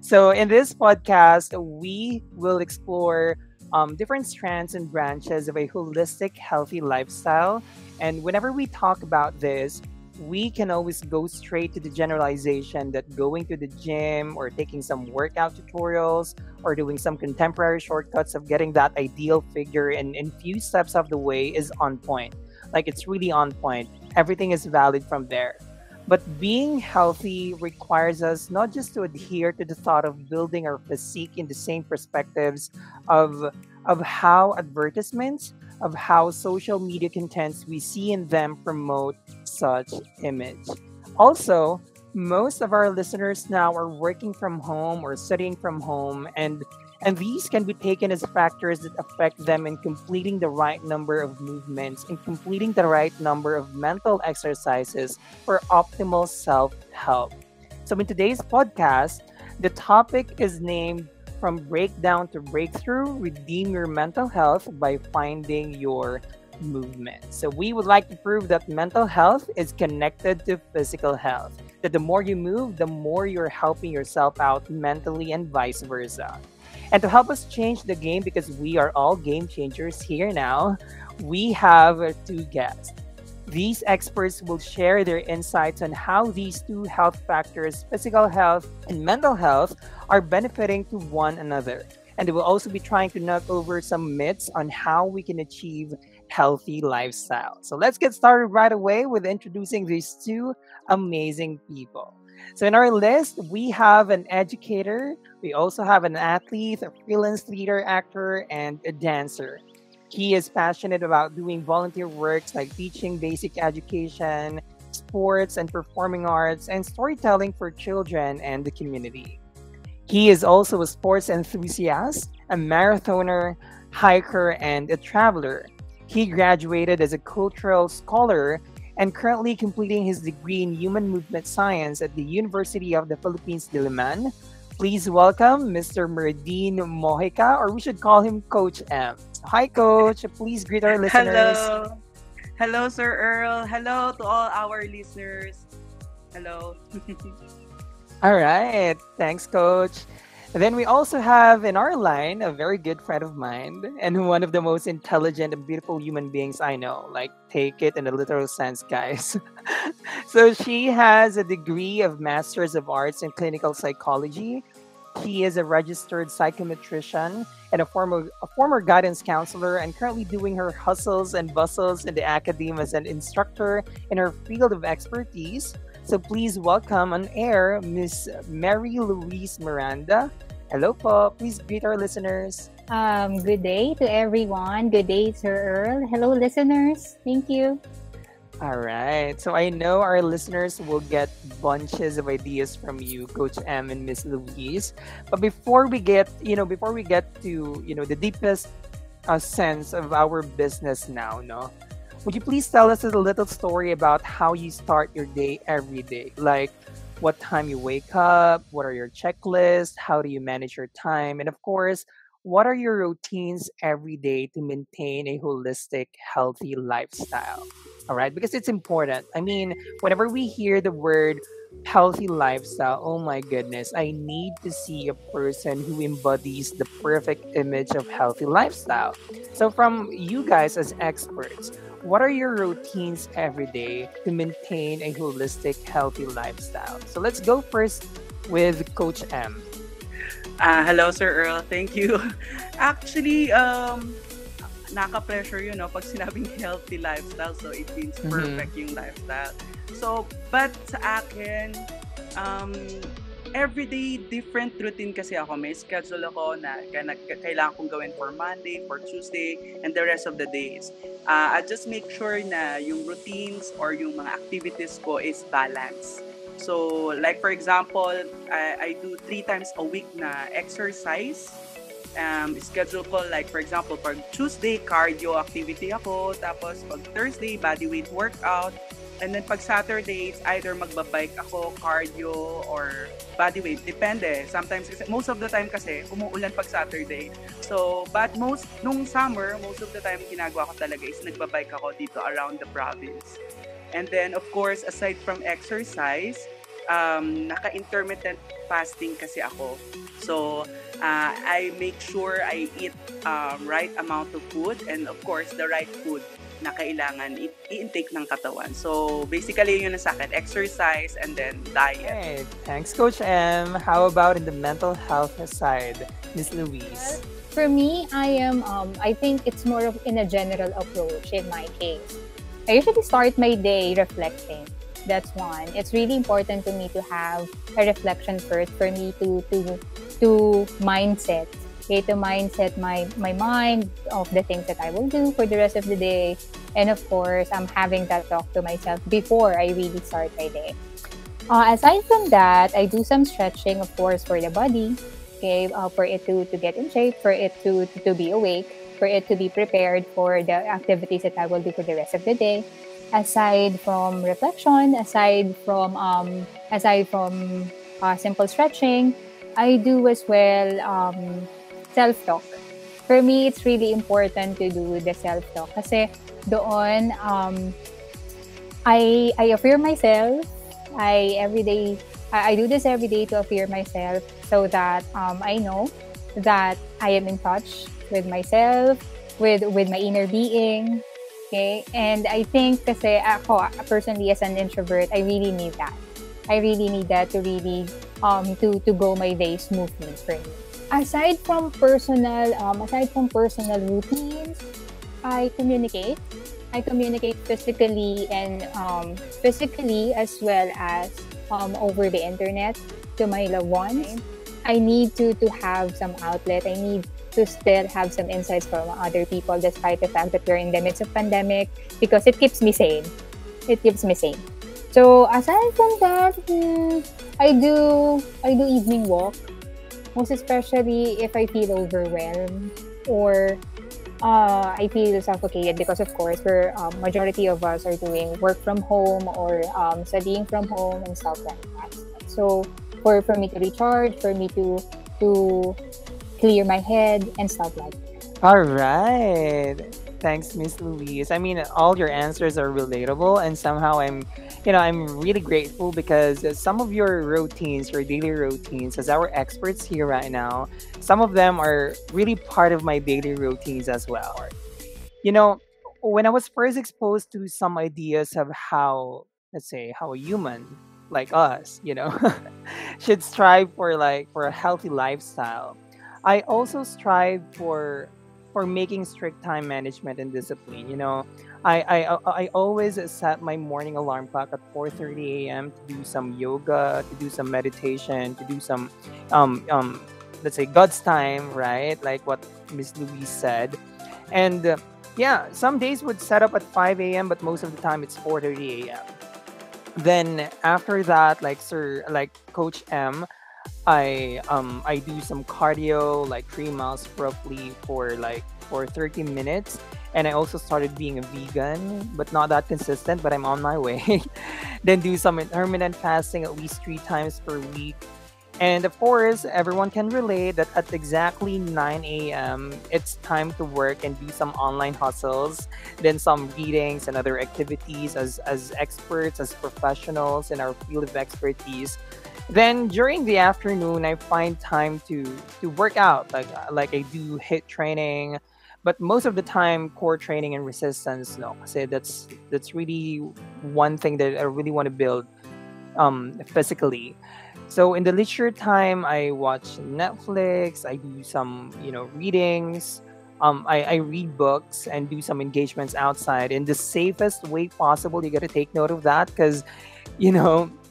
So in this podcast, we will explore different strands and branches of a holistic, healthy lifestyle. And whenever we talk about this, we can always go straight to the generalization that going to the gym or taking some workout tutorials or doing some contemporary shortcuts of getting that ideal figure in few steps of the way is on point. Like, it's really on point. Everything is valid from there. But being healthy requires us not just to adhere to the thought of building our physique in the same perspectives of how advertisements, of how social media contents we see in them promote such image. Also, most of our listeners now are working from home or studying from home, and these can be taken as factors that affect them in completing the right number of movements, in completing the right number of mental exercises for optimal self-help. So in today's podcast, the topic is named From Breakdown to Breakthrough, Redeem Your Mental Health by Finding Your Movement. So we would like to prove that mental health is connected to physical health, that the more you move, the more you're helping yourself out mentally and vice versa. And to help us change the game, because we are all game changers here now, we have two guests. These experts will share their insights on how these two health factors, physical health and mental health, are benefiting to one another. And they will also be trying to knock over some myths on how we can achieve healthy lifestyle. So let's get started right away with introducing these two amazing people. So in our list, we have an educator, we also have an athlete, a freelance theater actor, and a dancer. He is passionate about doing volunteer works like teaching basic education, sports and performing arts, and storytelling for children and the community. He is also a sports enthusiast, a marathoner, hiker, and a traveler. He graduated as a cultural scholar and currently completing his degree in Human Movement Science at the University of the Philippines, Diliman. Please welcome Mr. Merdin Mojica, or we should call him Coach M. Hi, Coach. Please greet our listeners. Hello. Hello, Sir Earl. Hello to all our listeners. Hello. All right. Thanks, Coach. And then we also have in our line a very good friend of mine and one of the most intelligent and beautiful human beings I know. Like, take it in a literal sense, guys. So she has a degree of Master's of Arts in Clinical Psychology. She is a registered psychometrician and a former guidance counselor, and currently doing her hustles and bustles in the academy as an instructor in her field of expertise. So please welcome on air Miss Mary Louise Miranda. Hello po. Please greet our listeners. Good day to everyone. Good day, Sir Earl. Hello, listeners. Thank you. All right. So I know our listeners will get bunches of ideas from you, Coach M and Miss Louise. But before we get to the deepest sense of our business now, no? Would you please tell us a little story about how you start your day every day? Like, what time you wake up, what are your checklists, how do you manage your time, and of course, what are your routines every day to maintain a holistic, healthy lifestyle? All right, because it's important. I mean, whenever we hear the word healthy lifestyle, oh my goodness, I need to see a person who embodies the perfect image of healthy lifestyle. So from you guys as experts, what are your routines every day to maintain a holistic, healthy lifestyle? So let's go first with Coach M. Hello, Sir Earl. Thank you. Actually, naka-pressure yun, no? Pag sinabing healthy lifestyle, so it means perfect yung lifestyle. So, but sa akin, everyday different routine kasi ako. May schedule ako na kailangan kong gawin for Monday, for Tuesday, and the rest of the days. I just make sure na yung routines or yung mga activities ko is balanced. So, like for example, I do 3 times a week na exercise. Schedule ko, like for example, pag Tuesday, cardio activity ako. Tapos pag Thursday, bodyweight workout. And then pag Saturdays, either magbabike ako, cardio, or bodyweight. Depende. Sometimes, kasi, most of the time kasi, umuulan pag Saturday. So, but nung summer, most of the time ginagawa ko talaga is nagbabike ako dito around the province. And then, of course, aside from exercise, naka-intermittent fasting kasi ako. So, I make sure I eat right amount of food and of course, the right food na kailangan i-intake ng katawan. So, basically, yun na sa akin, exercise and then diet. Okay. Thanks, Coach M. How about in the mental health side, Ms. Louise? For me, I think it's more of in a general approach in my case. I usually start my day reflecting. That's one. It's really important to me to have a reflection first for me to mindset. Okay, to mindset my mind of the things that I will do for the rest of the day. And of course, I'm having that talk to myself before I really start my day. Aside from that, I do some stretching, of course, for the body. Okay, for it to get in shape, for it to be awake, for it to be prepared for the activities that I will do for the rest of the day. Aside from reflection, aside from simple stretching, I do as well self-talk. For me, it's really important to do the self-talk kasi doon I affirm myself. I do this every day to affirm myself so that I know that I am in touch with myself, with my inner being. Okay? And I think kasi ako personally as an introvert, I really need that. I really need that to really to go my day smoothly for me. Aside from personal routines, I communicate physically and physically as well as over the internet to my loved ones. I need to have some outlet. I need to still have some insights from other people despite the fact that we're in the midst of pandemic because it keeps me sane. So aside from that, I do evening walk. Most especially if I feel overwhelmed or I feel suffocated because of course we're majority of us are doing work from home or studying from home and stuff like that. So for me to recharge, for me to clear my head and stuff like that. All right. Thanks, Miss Louise. I mean, all your answers are relatable, and somehow I'm really grateful because some of your routines, your daily routines, as our experts here right now, some of them are really part of my daily routines as well. You know, when I was first exposed to some ideas of how, let's say, how a human like us, should strive for a healthy lifestyle, I also strive for making strict time management and discipline. I always set my morning alarm clock at 4:30 a.m. to do some yoga, to do some meditation, to do some let's say God's time, right? Like what Miss Louise said. And yeah, some days would set up at 5 a.m., but most of the time it's 4:30 a.m. Then after that, like Coach M, I do some cardio, like 3 miles roughly for 30 minutes. And I also started being a vegan, but not that consistent, but I'm on my way. Then do some intermittent fasting at least 3 times per week. And of course, everyone can relate that at exactly 9 a.m., it's time to work and do some online hustles, then some readings and other activities as experts, as professionals in our field of expertise. Then during the afternoon, I find time to work out, like I do HIIT training, but most of the time core training and resistance. No, so that's really one thing that I really want to build physically. So in the leisure time, I watch Netflix. I do some readings. I read books and do some engagements outside in the safest way possible. You got to take note of that because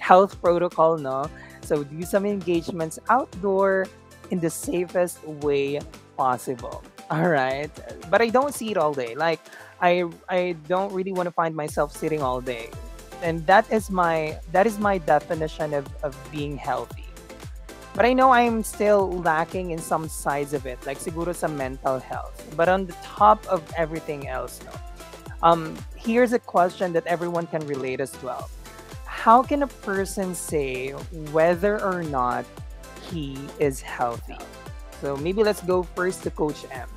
health protocol, no? So do some engagements outdoor in the safest way possible. All right. But I don't see it all day. Like I don't really want to find myself sitting all day. And that is my definition of being healthy. But I know I'm still lacking in some sides of it, like siguro sa mental health. But on the top of everything else, no. Here's a question that everyone can relate as well. How can a person say whether or not he is healthy? So maybe let's go first to Coach M.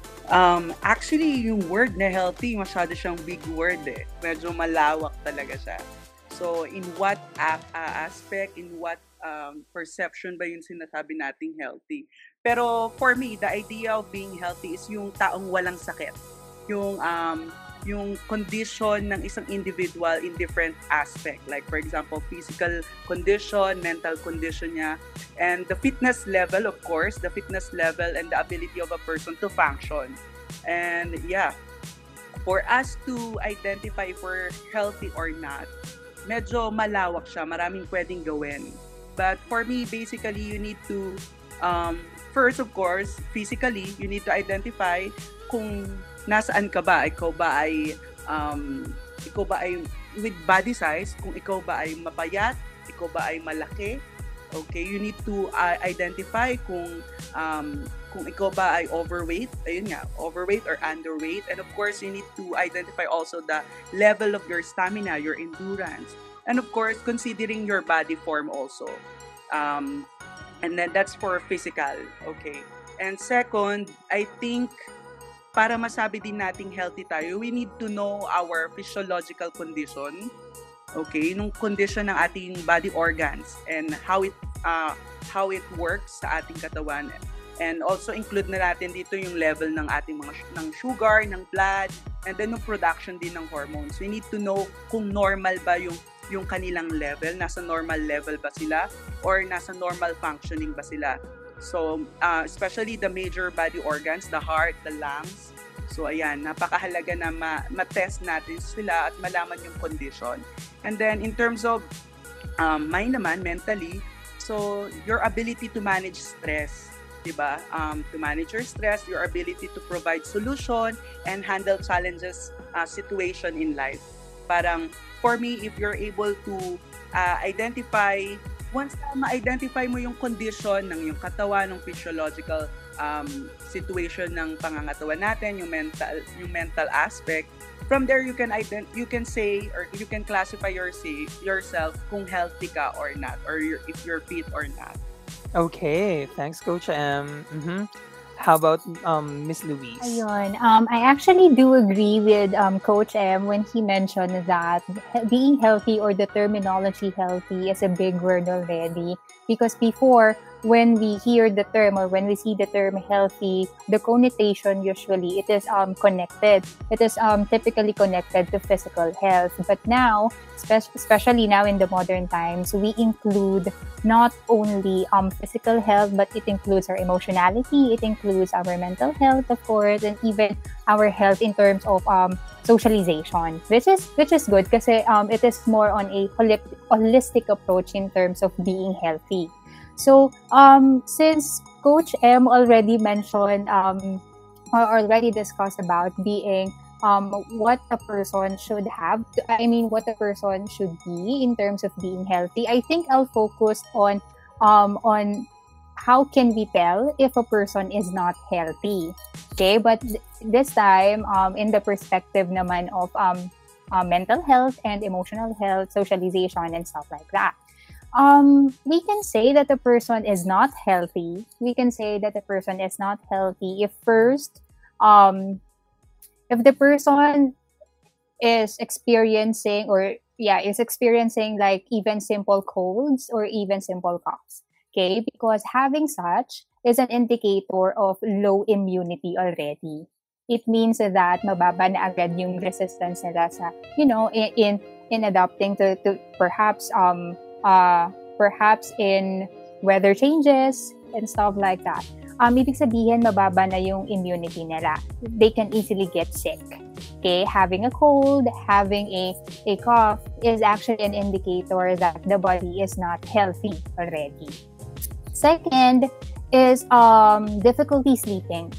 Actually, yung word na healthy, masyado siyang big word eh. Medyo malawak talaga siya. So in what aspect, in what perception ba yung sinasabi nating healthy? Pero for me, the idea of being healthy is yung taong walang sakit. Yung condition ng isang individual in different aspect. Like for example, physical condition, mental condition niya, and the fitness level, of course, the fitness level and the ability of a person to function. And yeah, for us to identify if we're healthy or not, medyo malawak siya, maraming pwedeng gawin. But for me, basically, you need to, first of course, physically, you need to identify kung nasaan ka ba, ikaw ba ay with body size, kung ikaw ba ay mapayat, ikaw ba ay malaki, okay, you need to identify kung ikaw ba ay overweight, ayun nga, overweight or underweight. And of course, you need to identify also the level of your stamina, your endurance. And of course, considering your body form also. And then that's for physical, okay. And second, I think para masabi din nating healthy tayo, we need to know our physiological condition, okay, nung condition ng ating body organs and how it works sa ating katawan. And also include na natin dito yung level ng ating ng sugar, ng blood, and then yung production din ng hormones. We need to know kung normal ba yung kanilang level, nasa normal level ba sila, or nasa normal functioning ba sila. So, especially the major body organs, the heart, the lungs. So, ayan, napakahalaga na ma-test natin sila at malaman yung condition. And then, in terms of mind naman, mentally, so your ability to manage stress. Diba? To manage your stress, your ability to provide solution and handle challenges, situation in life. Parang, for me, if you're able to identify, once na ma-identify mo yung condition ng yung katawan, ng physiological situation ng pangangatawan natin, yung mental aspect, from there you can say or you can classify yourself kung healthy ka or not, or if you're fit or not. Okay, thanks, Coach M. How about Miss Louise? Ayun. I actually do agree with Coach M when he mentioned that being healthy, or the terminology healthy, is a big word already. Because before, when we hear the term or when we see the term healthy, the connotation usually, it is connected. It is typically connected to physical health. But now, especially now in the modern times, we include not only physical health, but it includes our emotionality, it includes our mental health, of course, and even our health in terms of socialization, which is good because it is more on a holistic approach in terms of being healthy. So since Coach M already mentioned or already discussed about being what a person should have, what a person should be in terms of being healthy, I think I'll focus on how can we tell if a person is not healthy. Okay, but this time in the perspective naman of mental health and emotional health, socialization and stuff like that. We can say that a person is not healthy. We can say that a person is not healthy if first, if the person is experiencing like even simple colds or even simple coughs. Okay, because having such is an indicator of low immunity already. It means that mababa na agad yung resistance nila sa, in adapting to perhaps perhaps in weather changes and stuff like that. Ibig sabihin, mababa na yung immunity nila. They can easily get sick. Okay, having a cold, having a cough is actually an indicator that the body is not healthy already. Second is difficulty sleeping.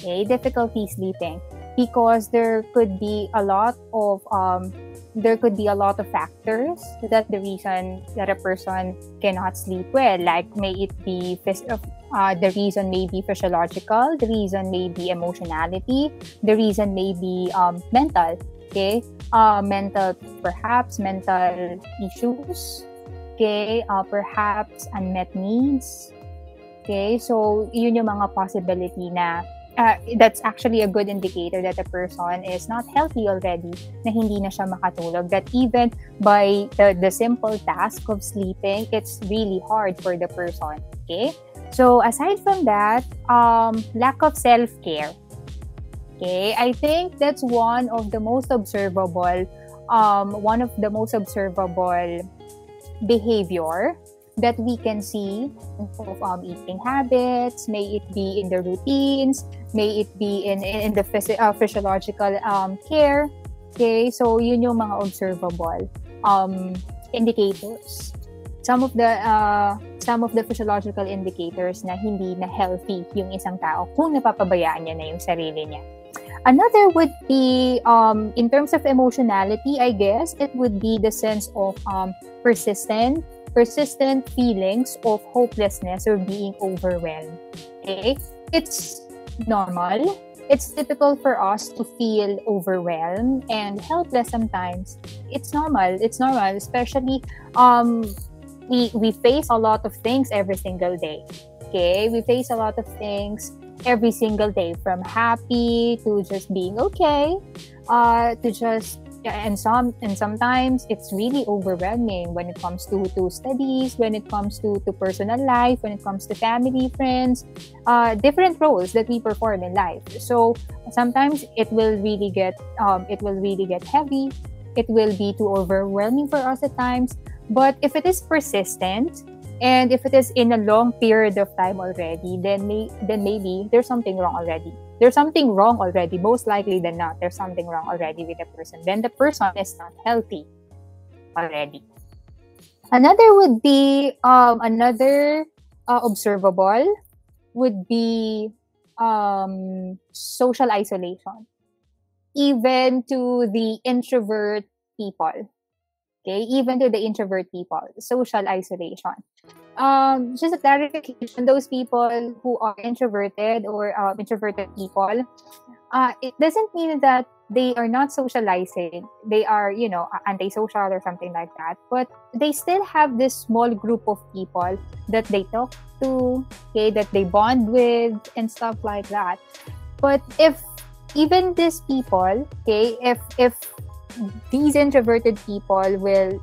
Okay, difficulty sleeping, because there could be a lot of factors that the reason that a person cannot sleep well, like the reason may be physiological, the reason may be emotionality, the reason may be mental, okay? Perhaps mental issues, okay? Perhaps unmet needs, okay? So, yun yung mga possibility na that's actually a good indicator that a person is not healthy already, na hindi na siya makatulog. That even by the simple task of sleeping, it's really hard for the person, okay? So, aside from that, lack of self-care, okay? I think that's one of the most observable behavior that we can see of eating habits, may it be in the routines, may it be in the physiological care. Okay, so yun yung mga observable indicators. Some of the physiological indicators na hindi na healthy yung isang tao kung napapabayaan niya na yung sarili niya. Another would be, in terms of emotionality, I guess, it would be the sense of persistent feelings of hopelessness or being overwhelmed. Okay? It's normal. It's typical for us to feel overwhelmed and helpless sometimes. It's normal, especially we face a lot of things every single day. Okay? We face a lot of things every single day, from happy to just being okay, to just and sometimes it's really overwhelming when it comes to studies, when it comes to personal life, when it comes to family, friends, different roles that we perform in life. So sometimes it will really get heavy. It will be too overwhelming for us at times. But if it is persistent, and if it is in a long period of time already, then maybe there's something wrong already. There's something wrong already. Most likely than not, there's something wrong already with the person. Then the person is not healthy already. Another would be, observable would be social isolation, even to the introvert people. Okay, even to the introvert people, social isolation. Just a clarification, those people who are introverted or introverted people, it doesn't mean that they are not socializing. They are, antisocial or something like that. But they still have this small group of people that they talk to, okay, that they bond with and stuff like that. But if even these people, okay, if these introverted people will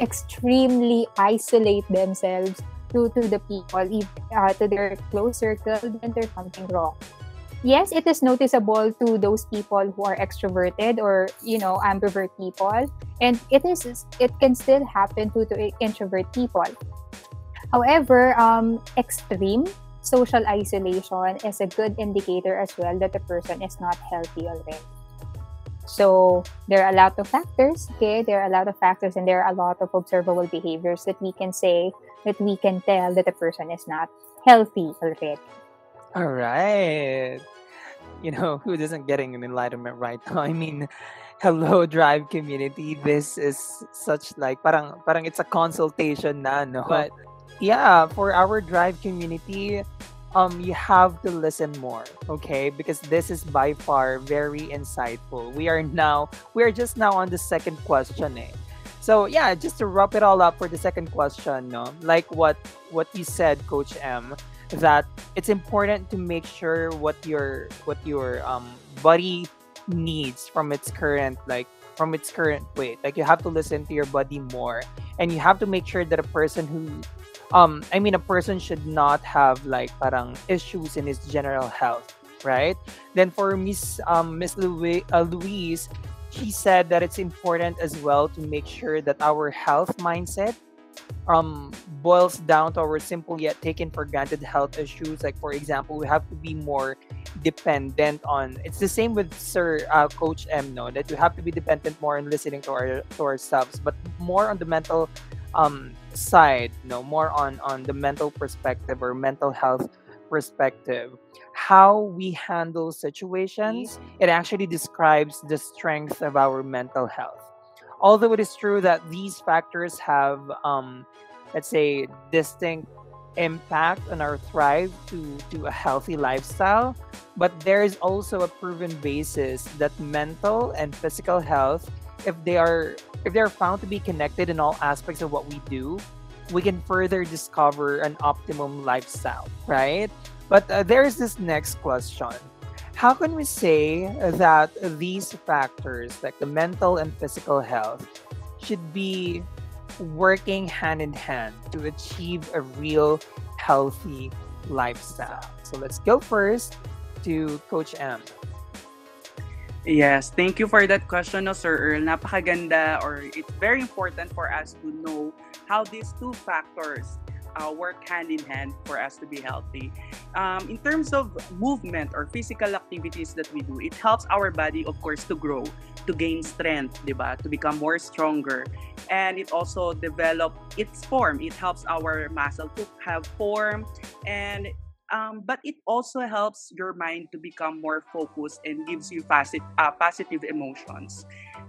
extremely isolate themselves to the people, to their close circle, then there's something wrong. Yes, it is noticeable to those people who are extroverted or, ambivert people. And it can still happen to introvert people. However, extreme social isolation is a good indicator as well that the person is not healthy already. So there are a lot of factors, okay? There are a lot of factors and there are a lot of observable behaviors that we can say, that we can tell that a person is not healthy already. All right. Who doesn't getting an enlightenment right now? I mean, hello, Drive community. This is such like, parang it's a consultation na, no? But yeah, for our Drive community, you have to listen more, okay? Because this is by far very insightful. We are just now on the second question, eh? So yeah, just to wrap it all up for the second question, no? Like what you said, Coach M, that it's important to make sure what your body needs from its current weight. Like you have to listen to your body more, and you have to make sure that a person should not have like parang issues in his general health, right? Then for Miss Louise, she said that it's important as well to make sure that our health mindset boils down to our simple yet taken for granted health issues. Like for example, we have to be more dependent on. It's the same with Coach M, no? That we have to be dependent more on listening to ourselves, but more on the mental side, no, more on the mental perspective or mental health perspective. How we handle situations, it actually describes the strength of our mental health. Although it is true that these factors have, let's say, distinct impact on our thrive to a healthy lifestyle, but there is also a proven basis that mental and physical health, if they are found to be connected in all aspects of what we do, we can further discover an optimum lifestyle, right? But there is this next question. How can we say that these factors, like the mental and physical health, should be working hand in hand to achieve a real healthy lifestyle? So let's go first to Coach M. Yes, thank you for that question, Sir Earl. Napakaganda, or it's very important for us to know how these two factors work hand in hand for us to be healthy. In terms of movement or physical activities that we do, it helps our body, of course, to grow, to gain strength, diba? To become more stronger. And it also develops its form. It helps our muscle to have form, and but it also helps your mind to become more focused and gives you positive emotions.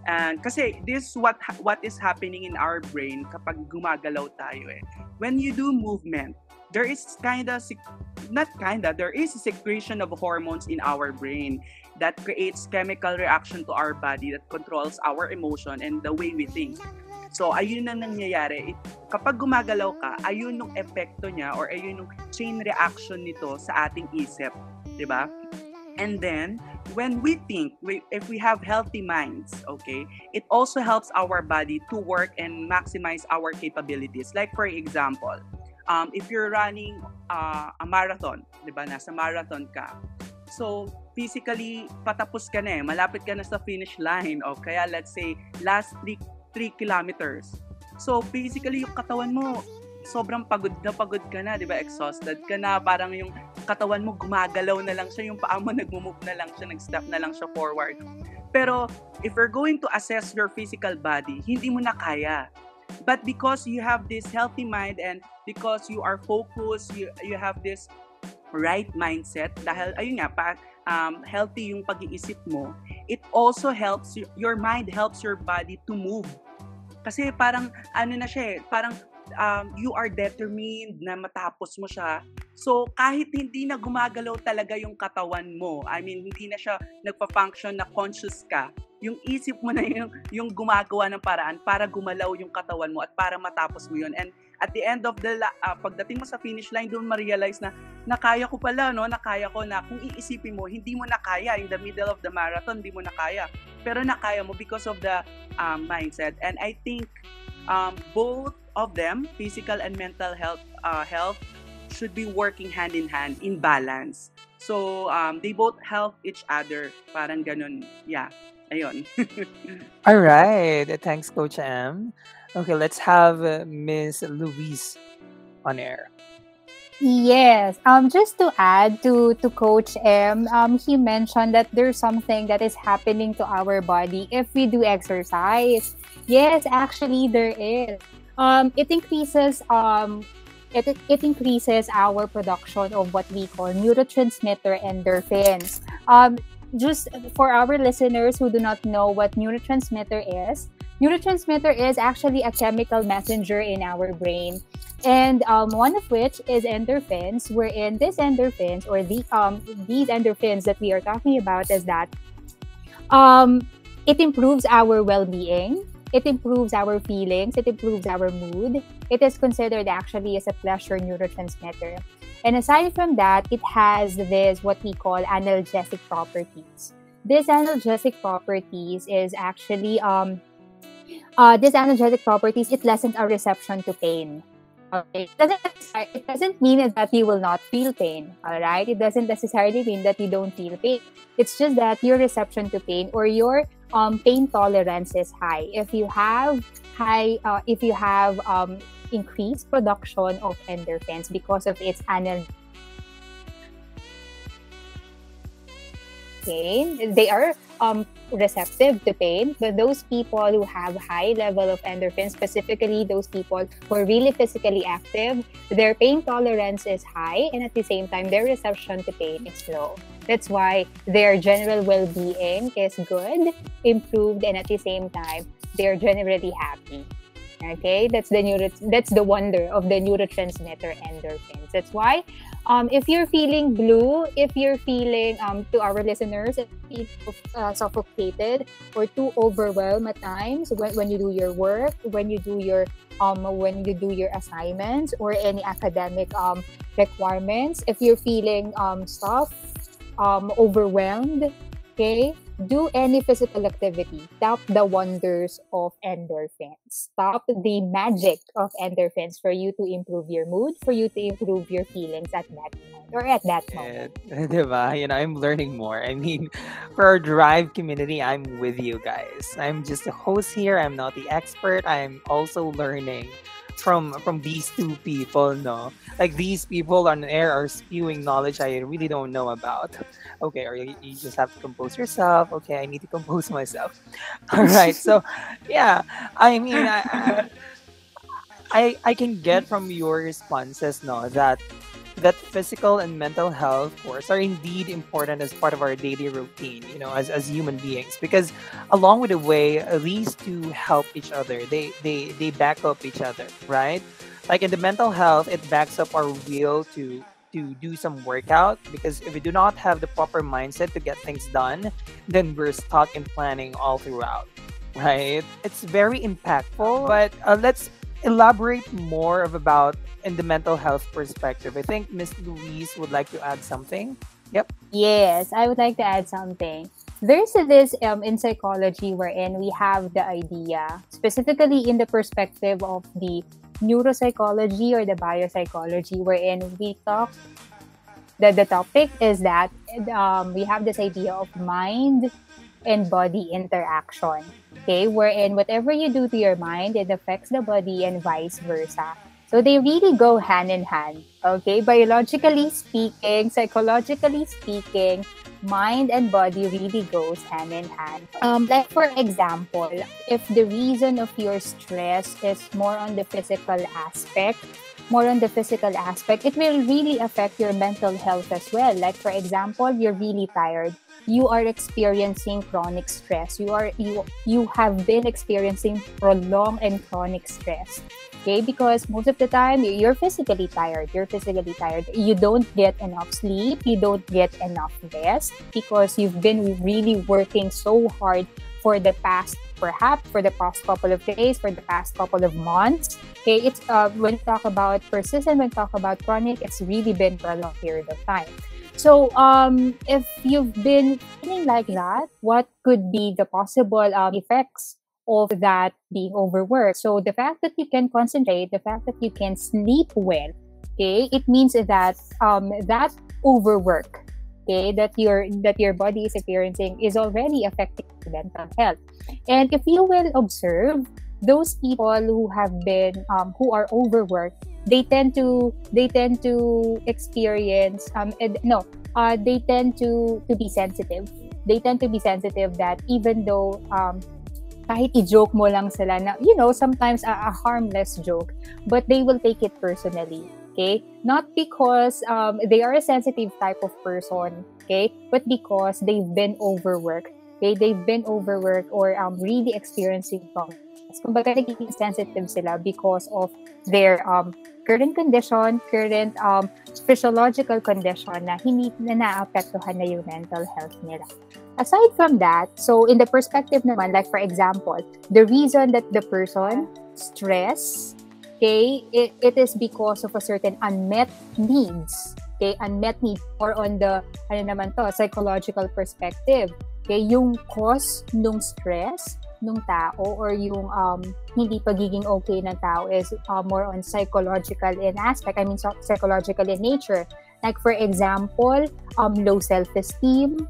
And kasi this what is happening in our brain kapag gumagalaw tayo eh. When you do movement, there is there is a secretion of hormones in our brain that creates chemical reaction to our body that controls our emotion and the way we think. So, ayun ang nangyayari. Kapag gumagalaw ka, ayun yung epekto niya or ayun yung chain reaction nito sa ating isip. Diba? And then, when we think, if we have healthy minds, okay, it also helps our body to work and maximize our capabilities. Like, for example, if you're running a marathon, diba? Nasa marathon ka. So, physically, patapos ka na eh. Malapit ka na sa finish line. O kaya, let's say, last week, 3 kilometers. So, basically, yung katawan mo, sobrang pagod ka na, di ba? Exhausted ka na, parang yung katawan mo gumagalaw na lang siya, yung paa mo nagmumove na lang siya, nag-step na lang siya forward. Pero, if you're going to assess your physical body, hindi mo na kaya. But because you have this healthy mind and because you are focused, you have this right mindset, dahil, ayun nga, healthy yung pag-iisip mo, it also helps, your mind helps your body to move. Kasi parang, ano na siya eh, parang you are determined na matapos mo siya. So, kahit hindi na gumagalaw talaga yung katawan mo, I mean, hindi na siya nagpa-function na conscious ka, yung isip mo na yung gumagawa ng paraan para gumalaw yung katawan mo at para matapos mo yun. And at the end of the, pagdating mo sa finish line, doon ma-realize na, nakaya ko pala, no? Nakaya ko na. Kung iisipin mo, hindi mo nakaya. In the middle of the marathon, hindi mo nakaya. Pero nakaya mo because of the mindset. And I think both of them, physical and mental health should be working hand in hand in balance. So, they both help each other. Parang ganun. Yeah. Ayun. All right. Thanks, Coach M. Okay, let's have Ms. Louise on air. Yes. Just to add to Coach M, he mentioned that there's something that is happening to our body if we do exercise. Yes, actually there is. It increases our production of what we call neurotransmitter endorphins. Just for our listeners who do not know what neurotransmitter is actually a chemical messenger in our brain. And one of which is endorphins, wherein these endorphins or these endorphins that we are talking about is that it improves our well-being, it improves our feelings, it improves our mood. It is considered actually as a pleasure neurotransmitter. And aside from that, it has this what we call analgesic properties. These analgesic properties, it lessens our reception to pain. Okay? It doesn't mean that you will not feel pain. All right? It doesn't necessarily mean that you don't feel pain. It's just that your reception to pain or your pain tolerance is high. If you have increased production of endorphins because of its analgesic. Pain. They are receptive to pain, but those people who have high level of endorphins, specifically those people who are really physically active, their pain tolerance is high, and at the same time, their reception to pain is low. That's why their general well-being is good, improved, and at the same time, they are generally happy. Okay, that's the wonder of the neurotransmitter endorphins. That's why, if you're feeling blue, if you're feeling, to our listeners, if you feel suffocated or too overwhelmed at times when you do your work, when you do your assignments or any academic requirements, if you're feeling stuffed, overwhelmed, okay. Do any physical activity. Tap the wonders of endorphins. Tap the magic of endorphins for you to improve your mood, for you to improve your feelings at that moment. Diba? You know, I'm learning more. I mean, for our Drive community, I'm with you guys. I'm just the host here. I'm not the expert. I'm also learning from these two people, no? Like, these people on air are spewing knowledge I really don't know about. Okay, or you just have to compose yourself. Okay, I need to compose myself. All right, so, yeah. I mean, I can get from your responses, no, that physical and mental health, of course, are indeed important as part of our daily routine, you know, as human beings. Because along with the way, these two help each other. They back up each other, right? Like in the mental health, it backs up our will to do some workout. Because if we do not have the proper mindset to get things done, then we're stuck in planning all throughout, right? It's very impactful. But let's elaborate more about in the mental health perspective. I think Ms. Louise would like to add something. Yep. Yes, I would like to add something. There's this in psychology wherein we have the idea, specifically in the perspective of the neuropsychology or the biopsychology, wherein we talk that the topic is that we have this idea of mind and body interaction. Okay, wherein whatever you do to your mind, it affects the body and vice versa. So they really go hand in hand. Okay, biologically speaking, psychologically speaking, mind and body really goes hand in hand. Like for example, if the reason of your stress is more on the physical aspect, it will really affect your mental health as well. Like for example, you're really tired. You are experiencing chronic stress. You have been experiencing prolonged and chronic stress. Okay, because most of the time you're physically tired. You don't get enough sleep. You don't get enough rest because you've been really working so hard for the past couple of days, for the past couple of months. Okay, it's when we talk about persistent, when we talk about chronic, it's really been for a long period of time. So if you've been feeling like that, what could be the possible effects of that being overworked? So the fact that you can concentrate, the fact that you can sleep well, okay, it means that that overwork, okay, that your body is experiencing is already affecting mental health. And if you will observe, those people who have been who are overworked, they tend to experience they tend to be sensitive. They tend to be sensitive that even though kahit i-joke mo lang sila na, you know, sometimes a harmless joke, but they will take it personally. Okay, not because they are a sensitive type of person, okay, but because they've been overworked. Okay, they've been overworked or really experiencing problems. Kumbaga, naging sensitive sila because of their current condition, current physiological condition na naapektuhan na yung mental health nila. Aside from that, so in the perspective naman, like for example, the reason that the person stress, okay, it is because of a certain unmet needs. Okay, unmet needs or on the psychological perspective. Okay, yung cause nung stress nung tao or yung hindi pagiging okay ng tao is more on psychological in aspect. I mean, psychological in nature. Like for example, low self-esteem,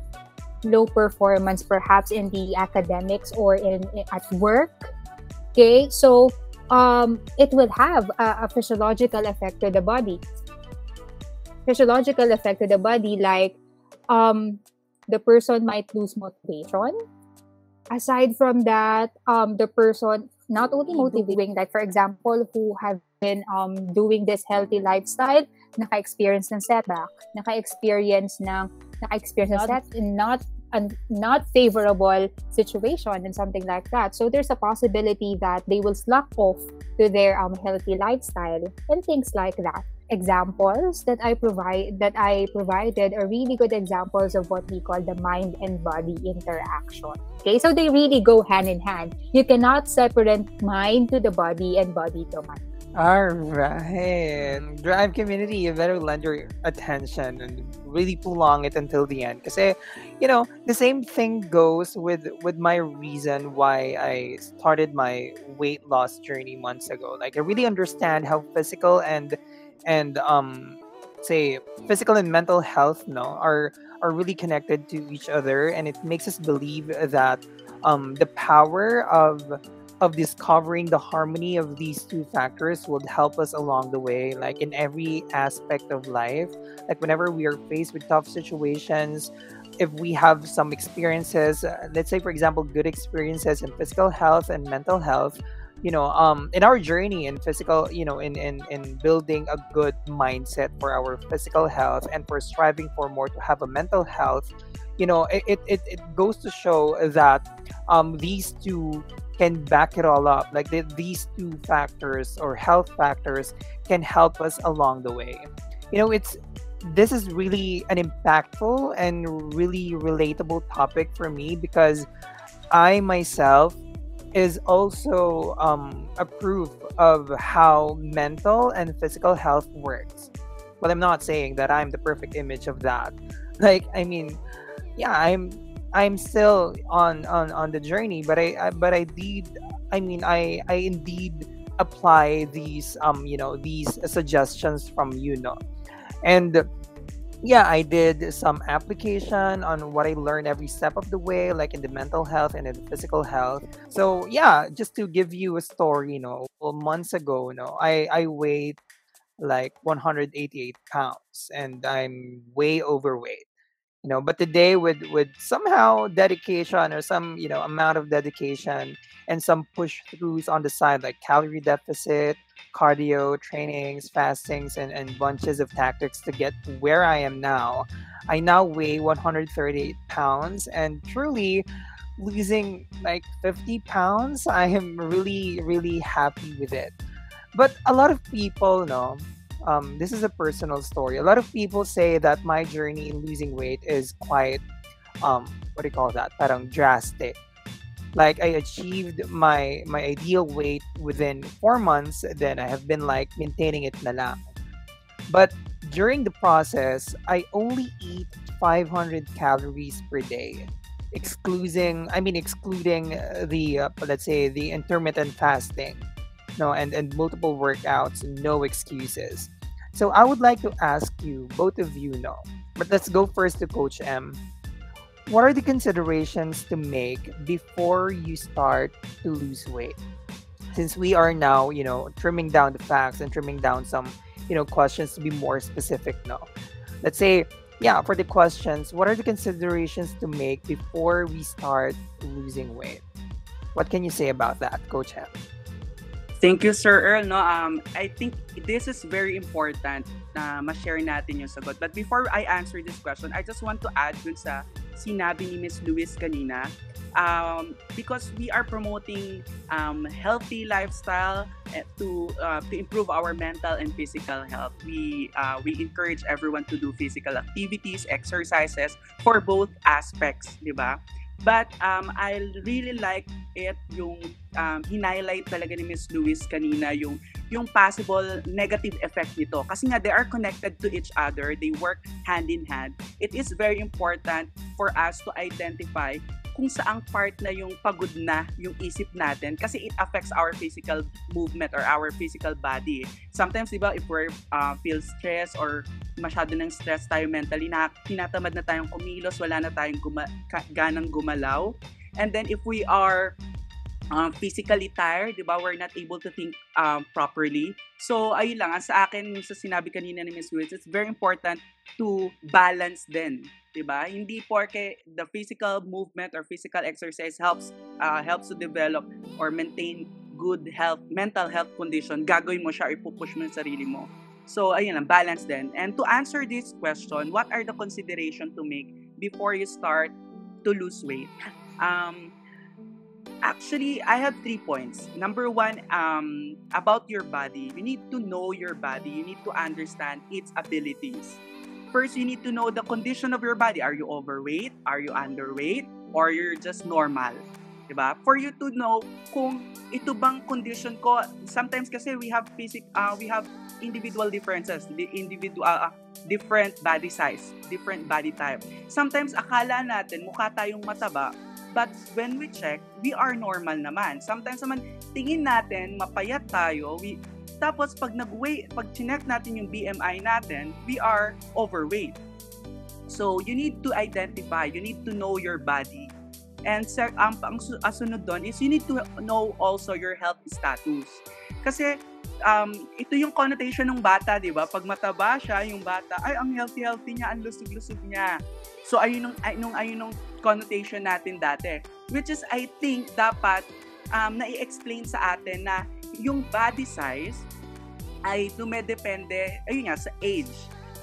low performance perhaps in the academics or in at work. Okay, so it will have a physiological effect to the body. Physiological effect to the body, like the person might lose motivation. Aside from that, the person not only motivating, like for example, who have been doing this healthy lifestyle, naka-experience ng setback, naka-experience ng setback, not a not favorable situation and something like that. So there's a possibility that they will slack off to their healthy lifestyle and things like that. Examples that I provided are really good examples of what we call the mind and body interaction. Okay, so they really go hand in hand. You cannot separate mind to the body and body to mind. Alright. Drive community, you better lend your attention and really prolong it until the end. Kasi, you know, the same thing goes with my reason why I started my weight loss journey months ago. Like, I really understand how physical and physical and mental health are really connected to each other, and it makes us believe that the power of discovering the harmony of these two factors will help us along the way, like in every aspect of life. Like whenever we are faced with tough situations, if we have some experiences, let's say for example good experiences in physical health and mental health, in our journey in physical, in building a good mindset for our physical health and for striving for more to have a mental health, it goes to show that these two can back it all up. Like these two factors or health factors can help us along the way. This is really an impactful and really relatable topic for me, because I myself is also a proof of how mental and physical health works. But I'm not saying that I'm the perfect image of that. Like, I mean, yeah, I'm still on the journey, but I indeed apply these these suggestions from and yeah, I did some application on what I learned every step of the way, like in the mental health and in the physical health. So yeah, just to give you a story, months ago, I weighed like 188 pounds and I'm way overweight, but today with somehow dedication or some, amount of dedication and some push throughs on the side, like calorie deficit, cardio, trainings, fastings, and bunches of tactics to get to where I am now. I now weigh 138 pounds and truly losing like 50 pounds. I am really, really happy with it. But a lot of people this is a personal story. A lot of people say that my journey in losing weight is quite, parang drastic. Like I achieved my ideal weight within 4 months, then I have been like maintaining it na lang. But during the process, I only eat 500 calories per day, excluding the the intermittent fasting, and multiple workouts, no excuses. So I would like to ask you, both of you, but let's go first to Coach M. What are the considerations to make before you start to lose weight? Since we are now, trimming down the facts and trimming down some, questions to be more specific now. Let's say, yeah, for the questions, what are the considerations to make before we start losing weight? What can you say about that, Coach M? Thank you, Sir Earl. I think this is very important na ma-share natin yung sagot. But before I answer this question, I just want to add dun sa sinabi ni Ms. Louise kanina. Because we are promoting healthy lifestyle to improve our mental and physical health, we encourage everyone to do physical activities, exercises for both aspects, di ba? But I really like it yung hinighlight talaga ni Ms. Louise kanina yung possible negative effect nito. Kasi nga, they are connected to each other. They work hand in hand. It is very important for us to identify kung saang part na yung pagod na yung isip natin. Kasi it affects our physical movement or our physical body. Sometimes, diba, if we feel stress or masyado ng stress tayo mentally, tinatamad na tayong kumilos, wala na tayong ganang gumalaw. And then if we are physically tired, diba, we're not able to think properly. So, ayun lang. Sa akin, sa sinabi kanina ni Ms. Witz, it's very important to balance din. Diba? Hindi porke the physical movement or physical exercise helps to develop or maintain good health, mental health condition, gagawin mo siya or ipupush mo yung sarili mo. So, ayun lang. Balance din. And to answer this question, what are the considerations to make before you start to lose weight? Actually, I have 3 points. Number one, about your body. You need to know your body. You need to understand its abilities. First, you need to know the condition of your body. Are you overweight? Are you underweight? Or you're just normal? Diba? For you to know kung ito bang condition ko. Sometimes kasi we have individual differences, the individual different body size, different body type. Sometimes akala natin mukha tayong mataba, but when we check, we are normal naman. Sometimes naman tingin natin mapayat tayo, tapos pag nag-weigh, pag chinek natin yung BMI natin, we are overweight. So you need to identify, you need to know your body. And ang asunod doon is you need to know also your health status. Kasi ito yung connotation ng bata, di ba? Pag mataba siya, yung bata, ay, ang healthy-healthy niya, ang lusog-lusog niya. So, ayun yung connotation natin dati. Which is, I think, dapat na-explain sa atin na yung body size ay dumedepende, ayun nga, sa age.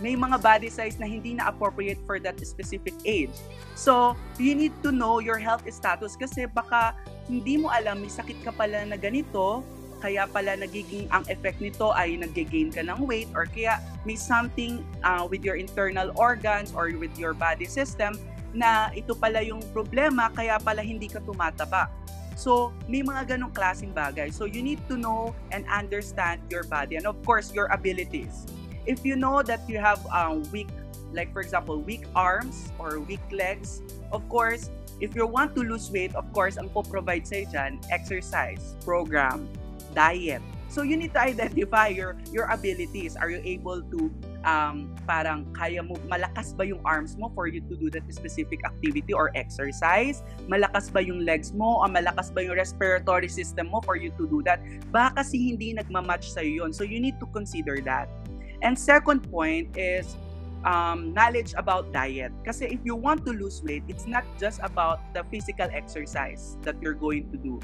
May mga body size na hindi na appropriate for that specific age. So, you need to know your health status kasi baka hindi mo alam, may sakit ka pala na ganito, kaya pala nagiging ang effect nito ay nag-gain ka ng weight, or kaya may something with your internal organs or with your body system na ito pala yung problema, kaya pala hindi ka tumataba. So, may mga ganong klaseng bagay. So, you need to know and understand your body and of course, your abilities. If you know that you have weak, like for example, weak arms or weak legs, of course, if you want to lose weight, of course, ang po-provide sa'yo dyan, exercise, program, diet. So you need to identify your abilities. Are you able to, parang kaya mo, malakas ba yung arms mo for you to do that specific activity or exercise? Malakas ba yung legs mo? O malakas ba yung respiratory system mo for you to do that? Baka kasi hindi nagmamatch sa'yo yun. So you need to consider that. And second point is knowledge about diet. Kasi if you want to lose weight, it's not just about the physical exercise that you're going to do.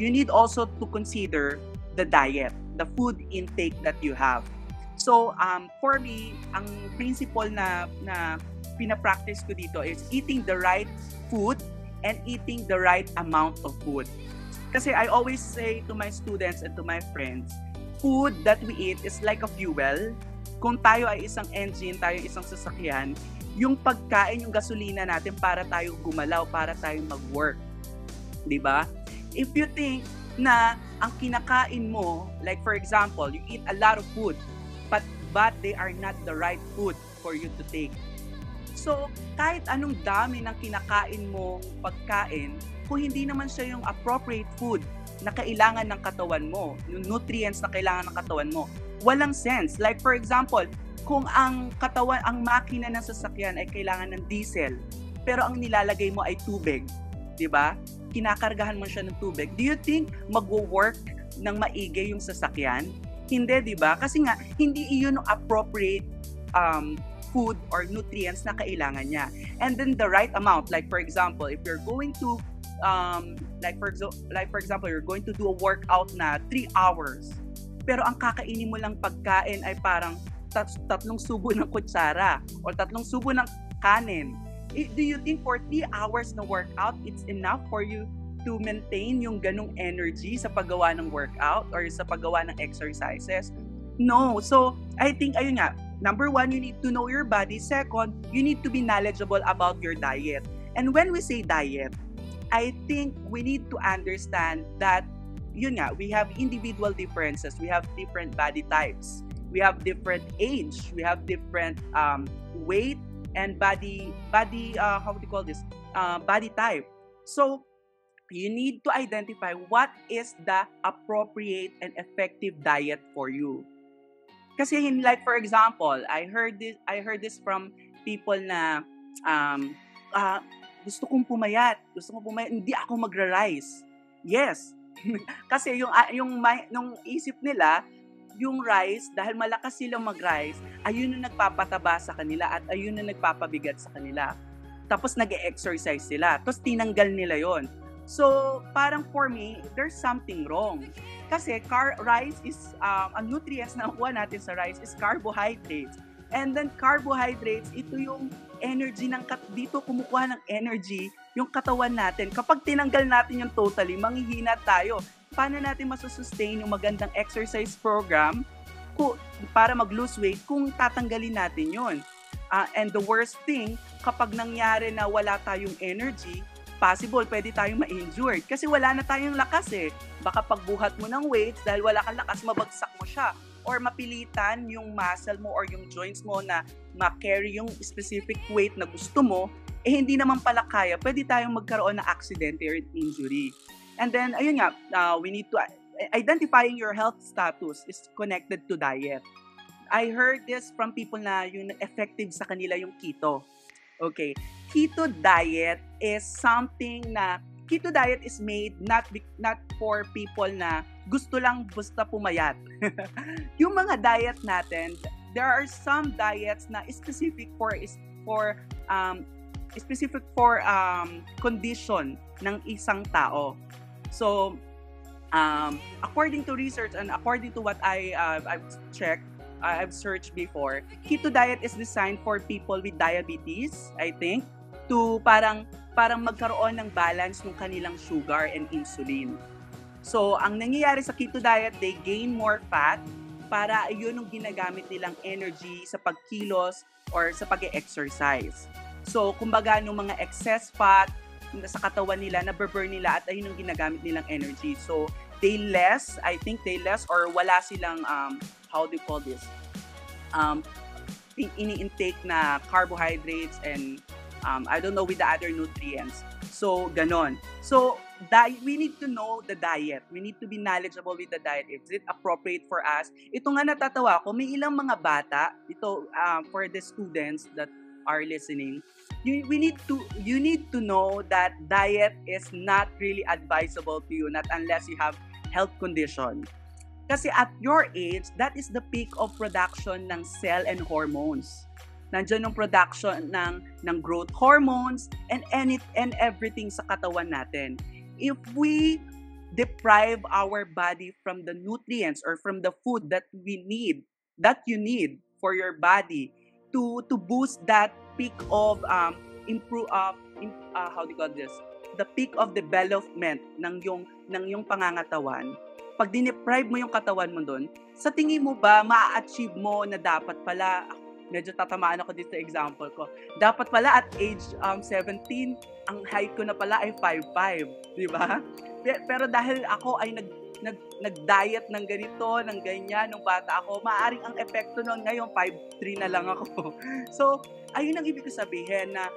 You need also to consider the diet, the food intake that you have. So for me, ang principle na pinapractice ko dito is eating the right food and eating the right amount of food. Kasi I always say to my students and to my friends, food that we eat is like a fuel. Kung tayo ay isang engine, tayo ay isang sasakyan, yung pagkain, yung gasolina natin para tayo gumalaw, para tayo mag-work. Diba? If you think na ang kinakain mo, like for example, you eat a lot of food, but they are not the right food for you to take. So, kahit anong dami ng kinakain mong pagkain, kung hindi naman siya yung appropriate food na kailangan ng katawan mo, yung nutrients na kailangan ng katawan mo, walang sense. Like for example, kung ang katawan, ang makina ng sasakyan ay kailangan ng diesel, pero ang nilalagay mo ay tubig, di ba? Kinakargahan mo siya ng tubig. Do you think magwo-work ng maigi yung sasakyan? Hindi, di ba? Kasi nga, hindi iyon ang appropriate food or nutrients na kailangan niya. And then the right amount. Like for example, if you're going to, like for example, you're going to do a workout na 3 hours. Pero ang kakainin mo lang pagkain ay parang tatlong subo ng kutsara o tatlong subo ng kanin. Do you think for 3 hours na workout, it's enough for you to maintain yung ganung energy sa paggawa ng workout or sa paggawa ng exercises? No. So, I think, ayun nga, number one, you need to know your body. Second, you need to be knowledgeable about your diet. And when we say diet, I think we need to understand that yun nga, we have individual differences. We have different body types. We have different age. We have different weight and body how do you call this? Body type. So, you need to identify what is the appropriate and effective diet for you. Kasi like for example, I heard this from people na gusto kong pumayat, hindi ako magra-rise. Yes. Kasi yung isip nila, yung rice, dahil malakas silang mag-rice, ayun na nagpapataba sa kanila at ayun na nagpapabigat sa kanila. Tapos nag-e-exercise sila. Tapos tinanggal nila yon. So, parang for me, there's something wrong. Kasi rice is, ang nutrients na nakuha natin sa rice is carbohydrates. And then carbohydrates, ito yung energy ng dito kumukuha ng energy yung katawan natin. Kapag tinanggal natin yung totally, manghihina tayo. Paano natin masusustain yung magandang exercise program para mag-lose weight kung tatanggalin natin yun? And the worst thing, kapag nangyari na wala tayong energy, possible pwede tayong ma-injured kasi wala na tayong lakas eh. Baka pagbuhat mo ng weights dahil wala kang lakas, mabagsak mo siya or mapilitan yung muscle mo or yung joints mo na ma-carry yung specific weight na gusto mo, eh hindi naman pala kaya. Pwede tayong magkaroon ng accident or injury. And then, ayun nga, we need to... Identifying your health status is connected to diet. I heard this from people na yung effective sa kanila yung keto. Okay. Keto diet is something na keto diet is made not for people na gusto lang basta pumayat. Yung mga diet natin, there are some diets na specific for condition ng isang tao. So according to research and according to what I've searched before, keto diet is designed for people with diabetes, I think, to parang magkaroon ng balance ng kanilang sugar and insulin. So, ang nangyayari sa keto diet, they gain more fat para yun ang ginagamit nilang energy sa pagkilos or sa pag-exercise. So, kumbaga, yung mga excess fat sa katawan nila, naburn nila at ayun ang ginagamit nilang energy. So, they less or wala silang... how do you call this? Ini-intake na carbohydrates and I don't know with the other nutrients. So, ganon. So, we need to know the diet. We need to be knowledgeable with the diet. Is it appropriate for us? Ito nga natatawa ko, may ilang mga bata, ito for the students that are listening, you need to know that diet is not really advisable to you, not unless you have health condition. Kasi at your age, that is the peak of production ng cell and hormones. Nandiyan yung production ng growth hormones and everything sa katawan natin. If we deprive our body from the nutrients or from the food that we need, that you need for your body to boost that peak of the peak of development ng yung pangangatawan. Pag dineprive mo yung katawan mo doon, sa tingin mo ba, ma-achieve mo na dapat pala, medyo tatamaan ako dito sa example ko, dapat pala at age 17, ang height ko na pala ay 5'5", di ba? Pero dahil ako ay nag-diet ng ganito, ng ganyan, nung bata ako, maaaring ang epekto noon ngayon, 5'3 na lang ako. So, ayun ang ibig ko sabihin na